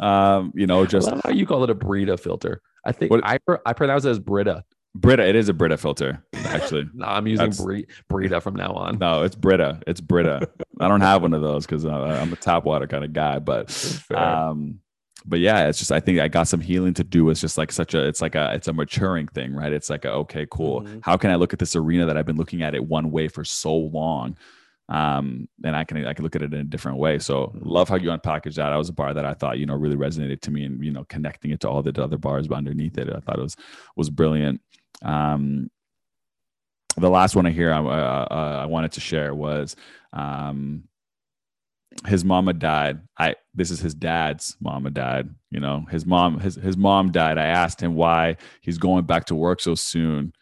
Um, you know, just how you call it a burrito filter. I think what, I I pronounce it as Brita. Brita, it is a Brita filter, actually. No, I'm using Bri- Brita from now on. No, it's Brita. It's Brita. I don't have one of those because I'm a tap water kind of guy. But, um, but yeah, it's just, I think I got some healing to do. It's just like such a, it's like a, it's a maturing thing, right? It's like, a, okay, cool. Mm-hmm. How can I look at this arena that I've been looking at it one way for so long? Um, and I can, I can look at it in a different way. So love how you unpackaged that. That was a bar that I thought, you know, really resonated to me, and, you know, connecting it to all the other bars underneath it. I thought it was, was brilliant. Um, the last one I hear, I, uh, I wanted to share was, um, his mama died. I, this is his dad's mama died, you know, his mom, his, his mom died. I asked him why he's going back to work so soon.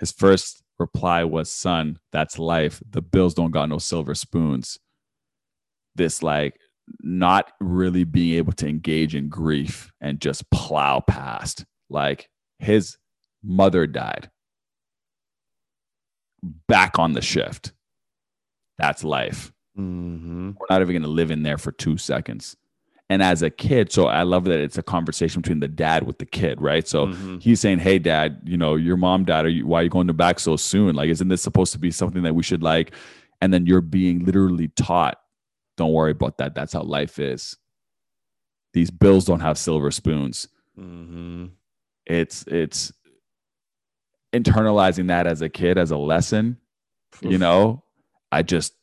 His first reply was, son, that's life. The bills don't got no silver spoons. This, like, not really being able to engage in grief and just plow past. Like, his mother died. Back on the shift. That's life. Mm-hmm. We're not even going to live in there for two seconds. And as a kid, so I love that it's a conversation between the dad with the kid, right? So mm-hmm. he's saying, hey, dad, you know, your mom died. Are you, why are you going to back so soon? Like, isn't this supposed to be something that we should like? And then you're being literally taught, don't worry about that. That's how life is. These bills don't have silver spoons. Mm-hmm. It's, it's internalizing that as a kid, as a lesson, you know, I just,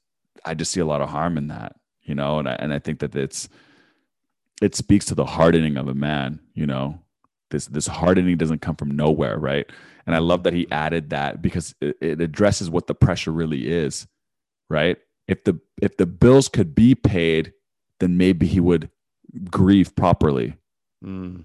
I just see a lot of harm in that, you know, and I, and I think that it's, it speaks to the hardening of a man, you know, this, this hardening doesn't come from nowhere. Right. And I love that he added that because it, it addresses what the pressure really is. Right. If the, if the bills could be paid, then maybe he would grieve properly. Mm.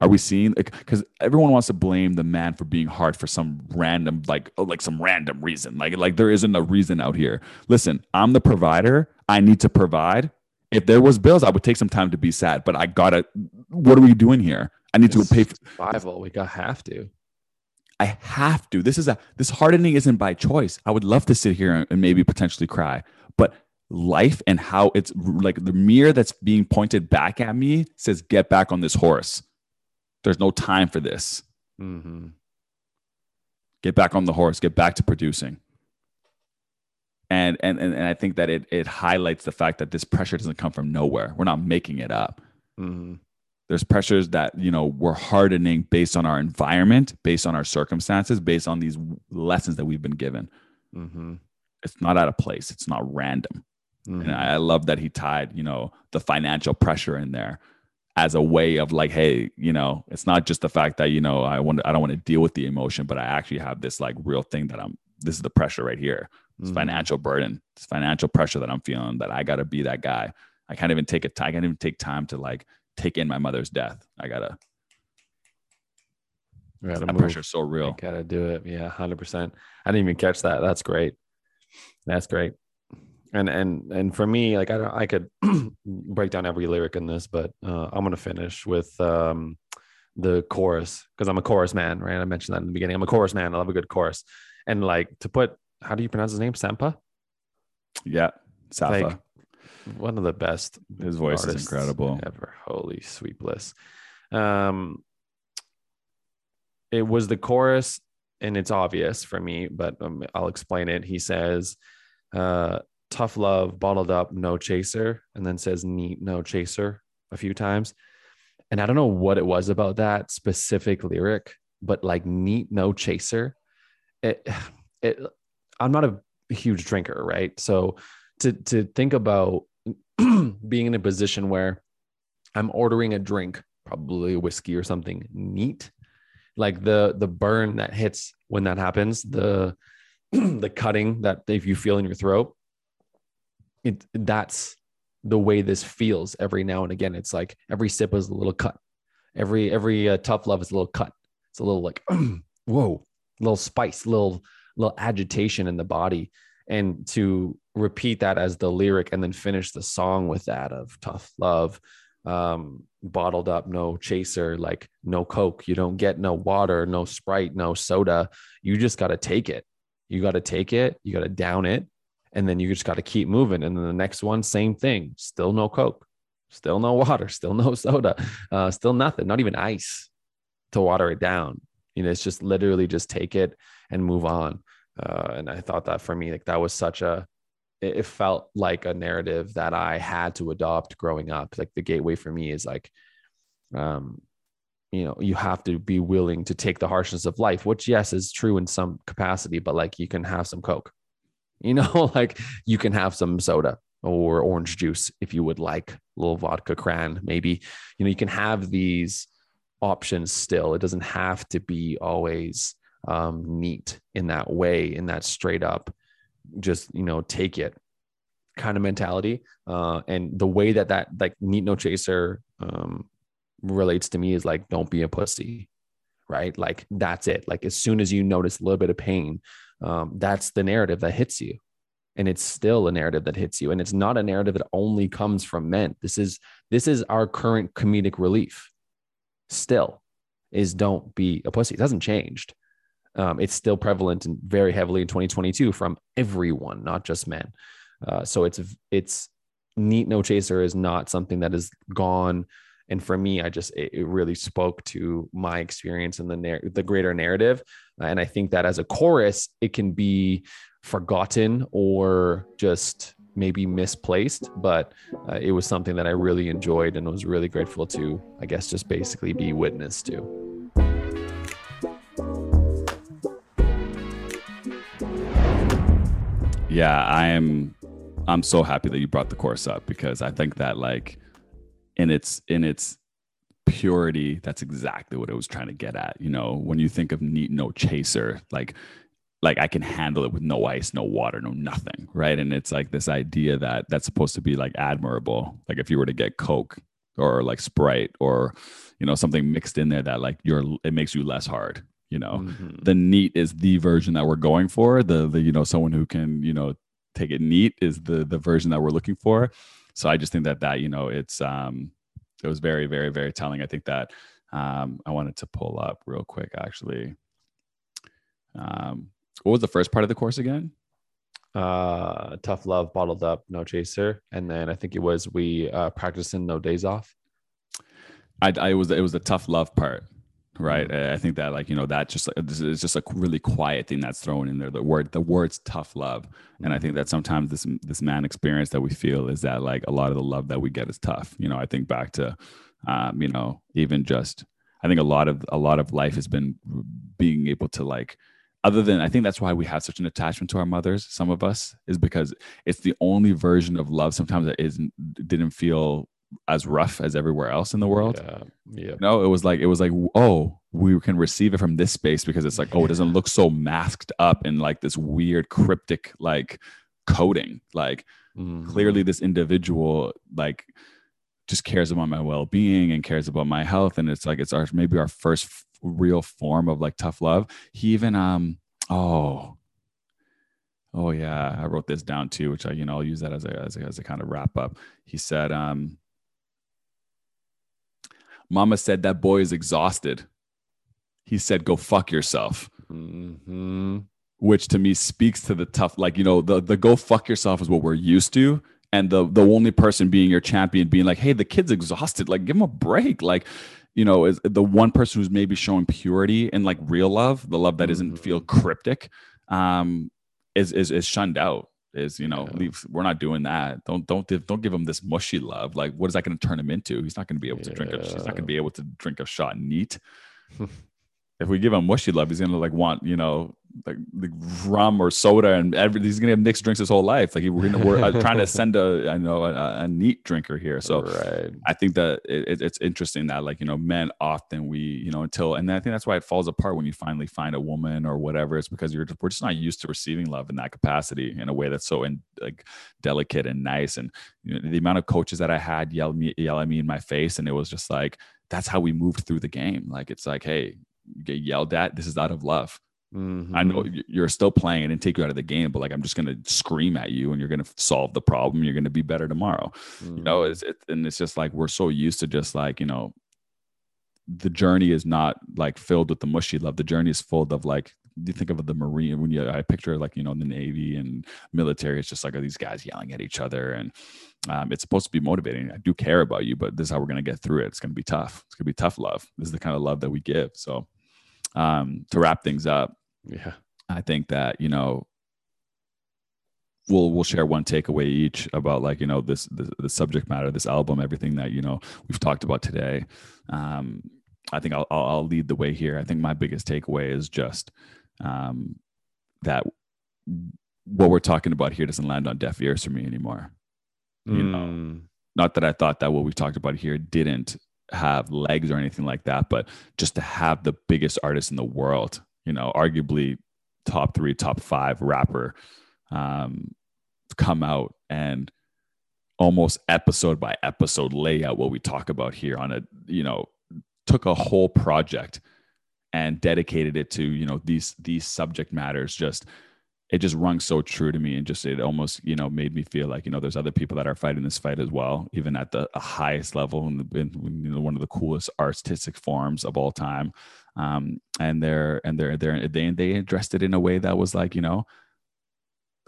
Are we seeing, because everyone wants to blame the man for being hard for some random, like, oh, like some random reason. Like, like there isn't a reason out here. Listen, I'm the provider. I need to provide. If there was bills, I would take some time to be sad, but I gotta, what are we doing here? I need it's to pay for survival. We gotta have to. I have to. This is a, this hardening isn't by choice. I would love to sit here and maybe potentially cry, but life and how it's like the mirror that's being pointed back at me says, get back on this horse. There's no time for this. Mm-hmm. Get back on the horse, get back to producing. And, and and I think that it it highlights the fact that this pressure doesn't come from nowhere. We're not making it up. Mm-hmm. There's pressures that, you know, we're hardening based on our environment, based on our circumstances, based on these lessons that we've been given. Mm-hmm. It's not out of place. It's not random. Mm-hmm. And I, I love that he tied, you know, the financial pressure in there as a way of like, hey, you know, it's not just the fact that, you know, I want I don't want to deal with the emotion, but I actually have this like real thing that I'm, this is the pressure right here. This mm-hmm. financial burden, this financial pressure that I'm feeling, that I got to be that guy. I can't even take a t- I can't even take time to like take in my mother's death. I gotta, gotta that move. Pressure's so real. I gotta do it. Yeah. one hundred percent. I didn't even catch that. That's great. That's great. And, and, and for me, like, I don't, I could break down every lyric in this, but, uh, I'm going to finish with, um, the chorus. Cause I'm a chorus man, right? I mentioned that in the beginning, I'm a chorus man. I love a good chorus. And like to put, how do you pronounce his name? Sampa? Yeah. Safa. Like, one of the best. His voice is incredible. Ever. Holy sweet bliss. Um, it was the chorus, and it's obvious for me, but um, I'll explain it. He says, uh, tough love bottled up, no chaser, and then says neat, no chaser a few times. And I don't know what it was about that specific lyric, but like neat, no chaser. It, it, I'm not a huge drinker, right? So to, to think about being in a position where I'm ordering a drink, probably whiskey or something neat, like the, the burn that hits when that happens, the, the cutting that if you feel in your throat, It, that's the way this feels every now and again. It's like every sip is a little cut. Every, every uh, tough love is a little cut. It's a little like, whoa, little spice, little, little agitation in the body. And to repeat that as the lyric and then finish the song with that of tough love, um, bottled up, no chaser, like no Coke. You don't get no water, no Sprite, no soda. You just got to take it. You got to take it. You got to down it. And then you just got to keep moving. And then the next one, same thing, still no Coke, still no water, still no soda, uh, still nothing, not even ice to water it down. You know, it's just literally just take it and move on. Uh, and I thought that for me, like that was such a, it, it felt like a narrative that I had to adopt growing up. Like the gateway for me is like, um, you know, you have to be willing to take the harshness of life, which yes, is true in some capacity, but like you can have some Coke. You know, like you can have some soda or orange juice if you would like, a little vodka cran, maybe, you know, you can have these options still. It doesn't have to be always um, neat in that way, in that straight up, just, you know, take it kind of mentality. Uh, and the way that that like neat, no chaser um, relates to me is like, don't be a pussy, right? Like that's it. Like as soon as you notice a little bit of pain, Um, that's the narrative that hits you. And it's still a narrative that hits you. And it's not a narrative that only comes from men. This is, this is our current comedic relief still is don't be a pussy. It hasn't changed. Um, it's still prevalent and very heavily in twenty twenty-two from everyone, not just men. Uh, so it's, it's neat. No chaser is not something that is gone. And for me, I just, it, it really spoke to my experience in the narr- the greater narrative. And I think that as a chorus, it can be forgotten or just maybe misplaced, but uh, it was something that I really enjoyed and was really grateful to, I guess, just basically be witness to. Yeah, I am. I'm so happy that you brought the chorus up because I think that like, in its in its purity, that's exactly what it was trying to get at. You know, when you think of neat, no chaser, like like I can handle it with no ice, no water, no nothing, right? And it's like this idea that that's supposed to be like admirable. Like if you were to get Coke or like Sprite or, you know, something mixed in there that like you're, it makes you less hard. You know, mm-hmm. The neat is the version that we're going for. The the you know, someone who can, you know, take it neat is the the version that we're looking for. So I just think that that, you know, it's, um, it was very, very, very telling. I think that um, I wanted to pull up real quick, actually. Um, what was the first part of the course again? Uh, tough love, bottled up, no chaser. And then I think it was, we uh, practicing no days off. I, I was, it was the tough love part. Right. I think that like, you know, that just, it's just a really quiet thing that's thrown in there. The word, the words tough love. And I think that sometimes this, this man experience that we feel is that like a lot of the love that we get is tough. You know, I think back to, um, you know, even just, I think a lot of, a lot of life has been being able to like, other than, I think that's why we have such an attachment to our mothers. Some of us is because it's the only version of love sometimes that isn't, didn't feel as rough as everywhere else in the world. Yeah. Yeah. No, it was like, it was like, oh, we can receive it from this space because it's like, oh, it doesn't look so masked up in like this weird cryptic, like coding, like mm-hmm. clearly this individual, like just cares about my well-being and cares about my health. And it's like, it's our, maybe our first f- real form of like tough love. He even, um, oh, oh yeah. I wrote this down too, which I, you know, I'll use that as a, as a, as a kind of wrap up. He said, um, Mama said that boy is exhausted. He said, go fuck yourself. Mm-hmm. Which to me speaks to the tough, like, you know, the, the go fuck yourself is what we're used to. And the, the only person being your champion being like, hey, the kid's exhausted. Like, give him a break. Like, you know, is the one person who's maybe showing purity and like real love, the love that doesn't mm-hmm. feel cryptic, um, is, is, is shunned out. Is, you know, yeah. leave, we're not doing that. Don't, don't, don't give him this mushy love. Like, what is that going to turn him into? He's not going to be able to yeah. drink. A, he's not going to be able to drink a shot neat. If we give him mushy love, he's going to like want, you know, like, like rum or soda and everything. He's going to have mixed drinks his whole life. Like we're, gonna, we're trying to send a, I know a, a neat drinker here. So right. I think that it, it's interesting that like, you know, men often we, you know, until, and I think that's why it falls apart when you finally find a woman or whatever. It's because you're, we're just not used to receiving love in that capacity in a way that's so in, like delicate and nice. And you know, the amount of coaches that I had yell me, yell at me in my face. And it was just like, that's how we moved through the game. Like, it's like, hey, you get yelled at. This is out of love. Mm-hmm. I know you're still playing and take you out of the game, but like, I'm just going to scream at you and you're going to solve the problem. You're going to be better tomorrow. Mm-hmm. You know, it's, it, and it's just like, we're so used to just like, you know, the journey is not like filled with the mushy love. The journey is filled of like, you think of the Marine when you, I picture like, you know, in the Navy and military, it's just like, are these guys yelling at each other? And um, it's supposed to be motivating. I do care about you, but this is how we're going to get through it. It's going to be tough. It's going to be tough love. This is the kind of love that we give. So um, to wrap things up, yeah, I think that, you know, we'll, we'll share one takeaway each about like, you know, this, the, the subject matter, this album, everything that, you know, we've talked about today. Um, I think I'll, I'll, I'll lead the way here. I think my biggest takeaway is just, um, that what we're talking about here doesn't land on deaf ears for me anymore. You mm. know, not that I thought that what we talked about here didn't have legs or anything like that, but just to have the biggest artist in the world, you know, arguably top three, top five rapper, um, come out and almost episode by episode lay out what we talk about here on a, you know, took a whole project and dedicated it to, you know, these, these subject matters. Just, it just rung so true to me. And just, it almost, you know, made me feel like, you know, there's other people that are fighting this fight as well, even at the highest level and you know, one of the coolest artistic forms of all time. Um, and they're, and they're, they're, they, they addressed it in a way that was like, you know,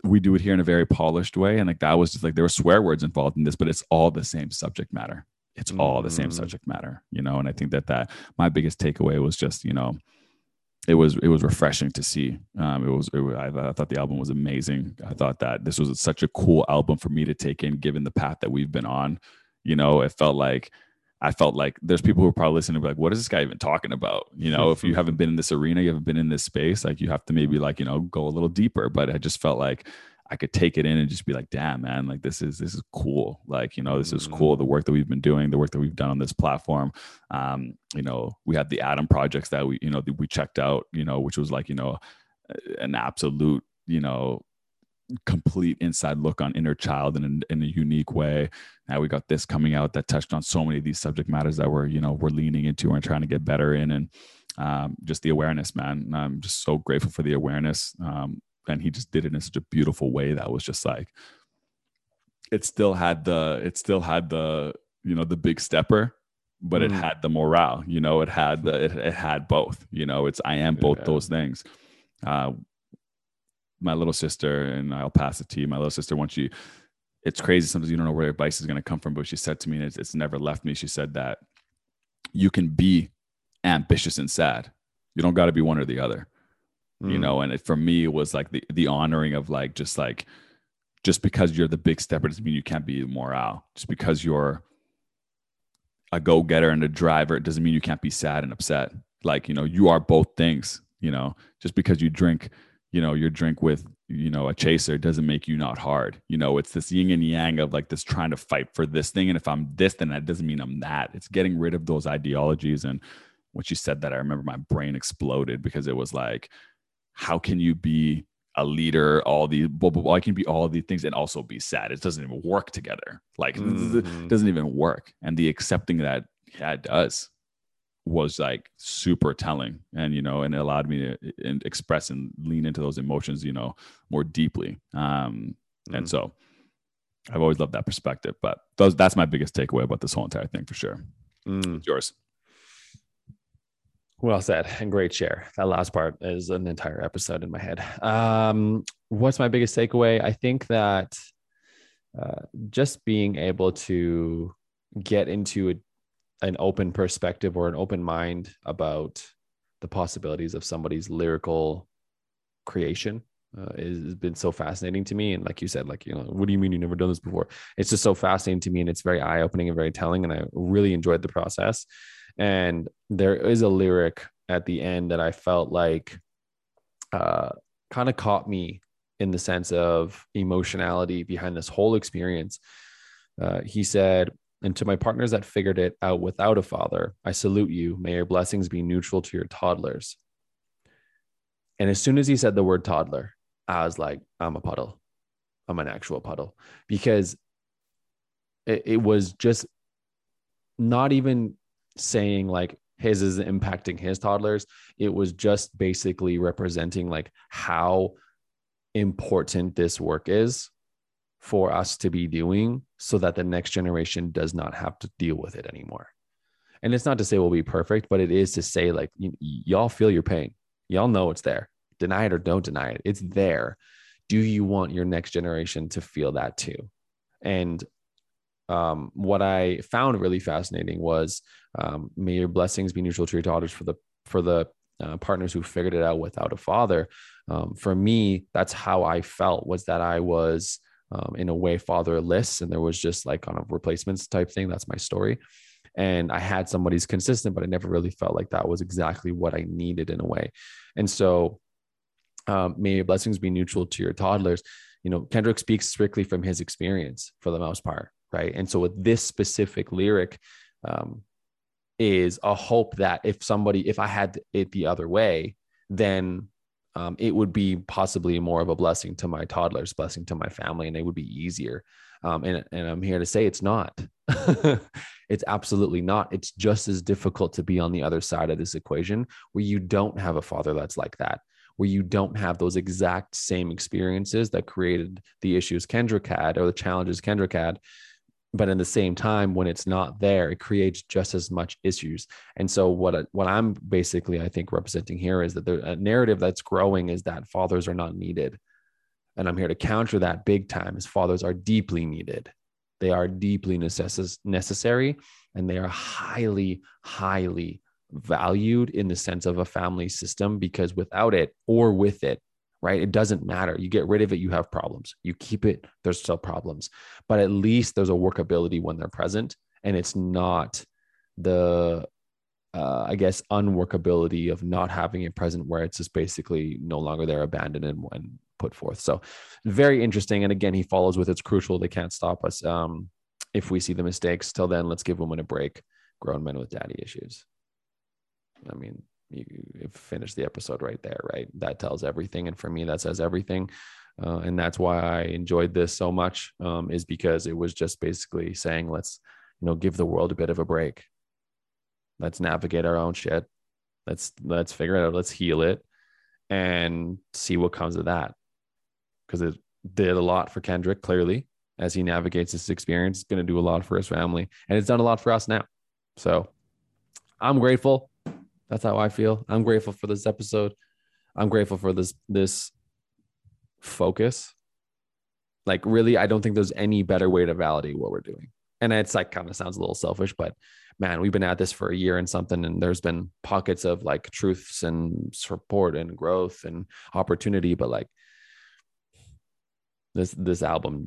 we do it here in a very polished way. And like, that was just like, there were swear words involved in this, but it's all the same subject matter. It's mm-hmm. all the same subject matter, you know? And I think that that my biggest takeaway was just, you know, it was, it was refreshing to see. Um, it was, it was I, I thought the album was amazing. I thought that this was such a cool album for me to take in, given the path that we've been on. You know, it felt like, I felt like there's people who are probably listening to be like, what is this guy even talking about? You know, if you haven't been in this arena, you haven't been in this space, like you have to maybe like, you know, go a little deeper, but I just felt like I could take it in and just be like, damn, man, like this is, this is cool. Like, you know, this is cool. The work that we've been doing, the work that we've done on this platform. Um, you know, we had the Atom projects that we, you know, we checked out, you know, which was like, you know, an absolute, you know, complete inside look on inner child in a, in a unique way. Now we got this coming out that touched on so many of these subject matters that we're, you know, we're leaning into and trying to get better in. And um, just the awareness, man, I'm just so grateful for the awareness. Um, And he just did it in such a beautiful way that was just like, it still had the, it still had the, you know, the big stepper, but mm. it had the morale, you know, it had the, it, it had both, you know, it's, I am both yeah. those things. Uh, my little sister, and I'll pass it to you. My little sister, once you, it's crazy. Sometimes you don't know where advice is going to come from, but she said to me, and it's, it's never left me. She said that you can be ambitious and sad. You don't got to be one or the other. You know, and it, for me, it was like the, the honoring of like, just like, just because you're the big stepper doesn't mean you can't be morale. Just because you're a go-getter and a driver, it doesn't mean you can't be sad and upset. Like, you know, you are both things, you know, just because you drink, you know, your drink with you know, a chaser doesn't make you not hard. You know, it's this yin and yang of like this trying to fight for this thing. And if I'm this, then that doesn't mean I'm that. It's getting rid of those ideologies. And when she said that, I remember my brain exploded, because it was like, how can you be a leader, all these, blah, blah, blah. I can be all these things and also be sad. It doesn't even work together. Like mm-hmm. it doesn't even work. And the accepting that yeah, it does was like super telling. And, you know, and it allowed me to and express and lean into those emotions, you know, more deeply. Um, mm-hmm. And so I've always loved that perspective, but those, that's my biggest takeaway about this whole entire thing for sure. Mm. It's yours. Well said, and great share. That last part is an entire episode in my head. Um, what's my biggest takeaway? I think that uh, just being able to get into a, an open perspective or an open mind about the possibilities of somebody's lyrical creation uh, has been so fascinating to me. And like you said, like, you know, what do you mean you've never done this before? It's just so fascinating to me, and it's very eye-opening and very telling. And I really enjoyed the process. And there is a lyric at the end that I felt like uh, kind of caught me in the sense of emotionality behind this whole experience. Uh, he said, "And to my partners that figured it out without a father, I salute you. May your blessings be neutral to your toddlers." And as soon as he said the word toddler, I was like, I'm a puddle. I'm an actual puddle, because it, it was just not even saying like his is impacting his toddlers. It was just basically representing like how important this work is for us to be doing, so that the next generation does not have to deal with it anymore. And it's not to say we'll be perfect, but it is to say like, y- y'all feel your pain. Y'all know it's there. Deny it or don't deny it. It's there. Do you want your next generation to feel that too? And Um, what I found really fascinating was, um, may your blessings be neutral to your daughters for the, for the uh, partners who figured it out without a father. Um, for me, that's how I felt, was that I was, um, in a way fatherless, and there was just like kind of replacements type thing. That's my story. And I had somebody's consistent, but I never really felt like that was exactly what I needed in a way. And so, um, may your blessings be neutral to your toddlers. You know, Kendrick speaks strictly from his experience for the most part. Right. And so with this specific lyric um, is a hope that if somebody, if I had it the other way, then um, it would be possibly more of a blessing to my toddlers, blessing to my family, and it would be easier. Um, and, and I'm here to say it's not. It's absolutely not. It's just as difficult to be on the other side of this equation, where you don't have a father that's like that, where you don't have those exact same experiences that created the issues Kendrick had or the challenges Kendrick had. But in the same time, when it's not there, it creates just as much issues. And so what, what I'm basically, I think, representing here is that the narrative that's growing is that fathers are not needed. And I'm here to counter that big time, as fathers are deeply needed. They are deeply necess- necessary, and they are highly, highly valued in the sense of a family system, because without it or with it, right? It doesn't matter. You get rid of it, you have problems. You keep it, there's still problems. But at least there's a workability when they're present, and it's not the, uh, I guess, unworkability of not having it present, where it's just basically no longer there, abandoned and, and put forth. So very interesting. And again, he follows with, it's crucial. They can't stop us. Um, if we see the mistakes, till then, let's give women a break. Grown men with daddy issues. I mean, you finish the episode right there, right? That tells everything. And for me, that says everything. Uh, and that's why I enjoyed this so much, um, is because it was just basically saying, let's, you know, give the world a bit of a break. Let's navigate our own shit. Let's, let's figure it out. Let's heal it and see what comes of that. Cause it did a lot for Kendrick, clearly, as he navigates this experience. It's going to do a lot for his family, and it's done a lot for us now. So I'm grateful. That's how I feel. I'm grateful for this episode. I'm grateful for this, this focus. Like, really, I don't think there's any better way to validate what we're doing. And it's like, kind of sounds a little selfish, but man, we've been at this for a year and something, and there's been pockets of like truths and support and growth and opportunity. But like this, this album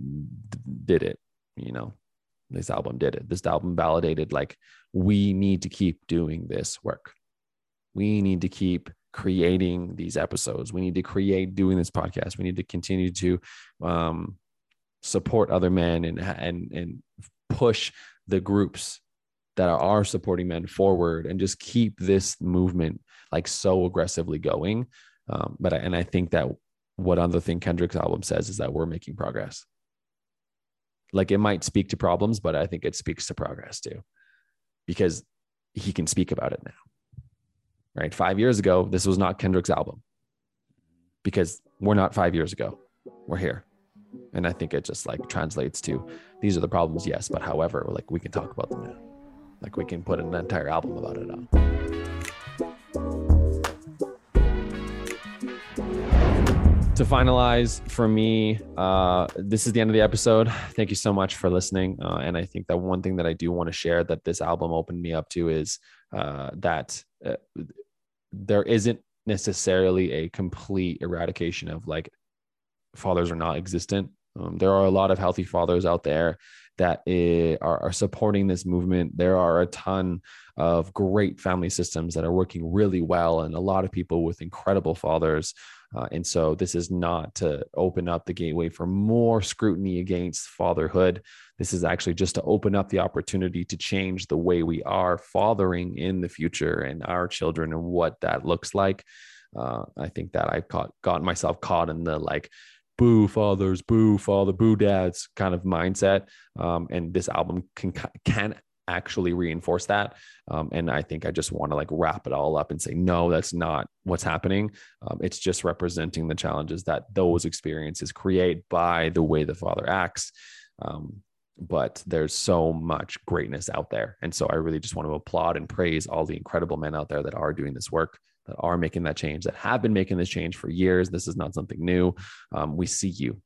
d- did it, you know, this album did it. This album validated, like, we need to keep doing this work. We need to keep creating these episodes. We need to create doing this podcast. We need to continue to um, support other men and, and, and push the groups that are supporting men forward and just keep this movement like so aggressively going. Um, but I, and I think that what other thing Kendrick's album says is that we're making progress. Like it might speak to problems, but I think it speaks to progress too, because he can speak about it now. Right. Five years ago, this was not Kendrick's album, because we're not five years ago. We're here. And I think it just like translates to these are the problems. Yes. But however, like we can talk about them now. Like we can put an entire album about it on. To finalize for me, uh, this is the end of the episode. Thank you so much for listening. Uh, and I think that one thing that I do want to share that this album opened me up to is uh, that uh, there isn't necessarily a complete eradication of like fathers are not existent. Um, there are a lot of healthy fathers out there that is, are, are supporting this movement. There are a ton of great family systems that are working really well, and a lot of people with incredible fathers. Uh, and so this is not to open up the gateway for more scrutiny against fatherhood. This is actually just to open up the opportunity to change the way we are fathering in the future and our children and what that looks like. Uh, I think that I caught, got myself caught in the like, boo fathers, boo father, boo dads kind of mindset. Um, and this album can, can actually reinforce that. Um, and I think I just want to like wrap it all up and say, no, that's not what's happening. Um, it's just representing the challenges that those experiences create by the way the father acts. Um, but there's so much greatness out there. And so I really just want to applaud and praise all the incredible men out there that are doing this work, that are making that change, that have been making this change for years. This is not something new. Um, we see you.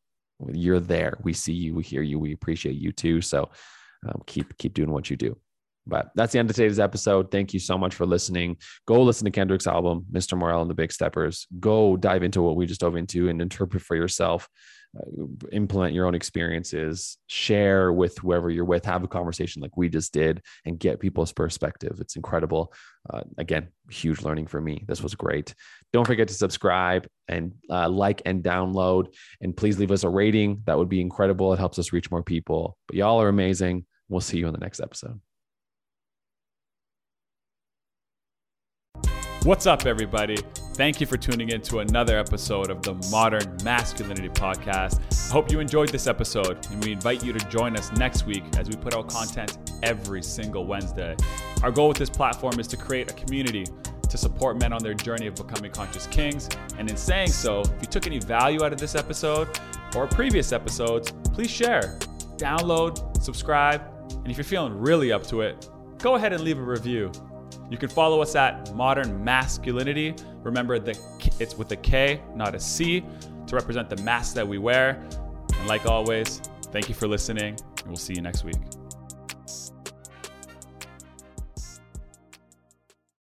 You're there. We see you. We hear you. We appreciate you too. So um, keep, keep doing what you do. But that's the end of today's episode. Thank you so much for listening. Go listen to Kendrick's album, Mister Morale and the Big Steppers. Go dive into what we just dove into and interpret for yourself. Uh, implement your own experiences. Share with whoever you're with. Have a conversation like we just did and get people's perspective. It's incredible. Uh, again, huge learning for me. This was great. Don't forget to subscribe and uh, like and download. And please leave us a rating. That would be incredible. It helps us reach more people. But y'all are amazing. We'll see you in the next episode. What's up, everybody? Thank you for tuning in to another episode of the Modern Masculinity Podcast. I hope you enjoyed this episode, and we invite you to join us next week as we put out content every single Wednesday. Our goal with this platform is to create a community to support men on their journey of becoming conscious kings. And in saying so, if you took any value out of this episode or previous episodes, please share, download, subscribe, and if you're feeling really up to it, go ahead and leave a review. You can follow us at Modern Masculinity. Remember, the it's with a K, not a C, to represent the mask that we wear. And like always, thank you for listening, and we'll see you next week.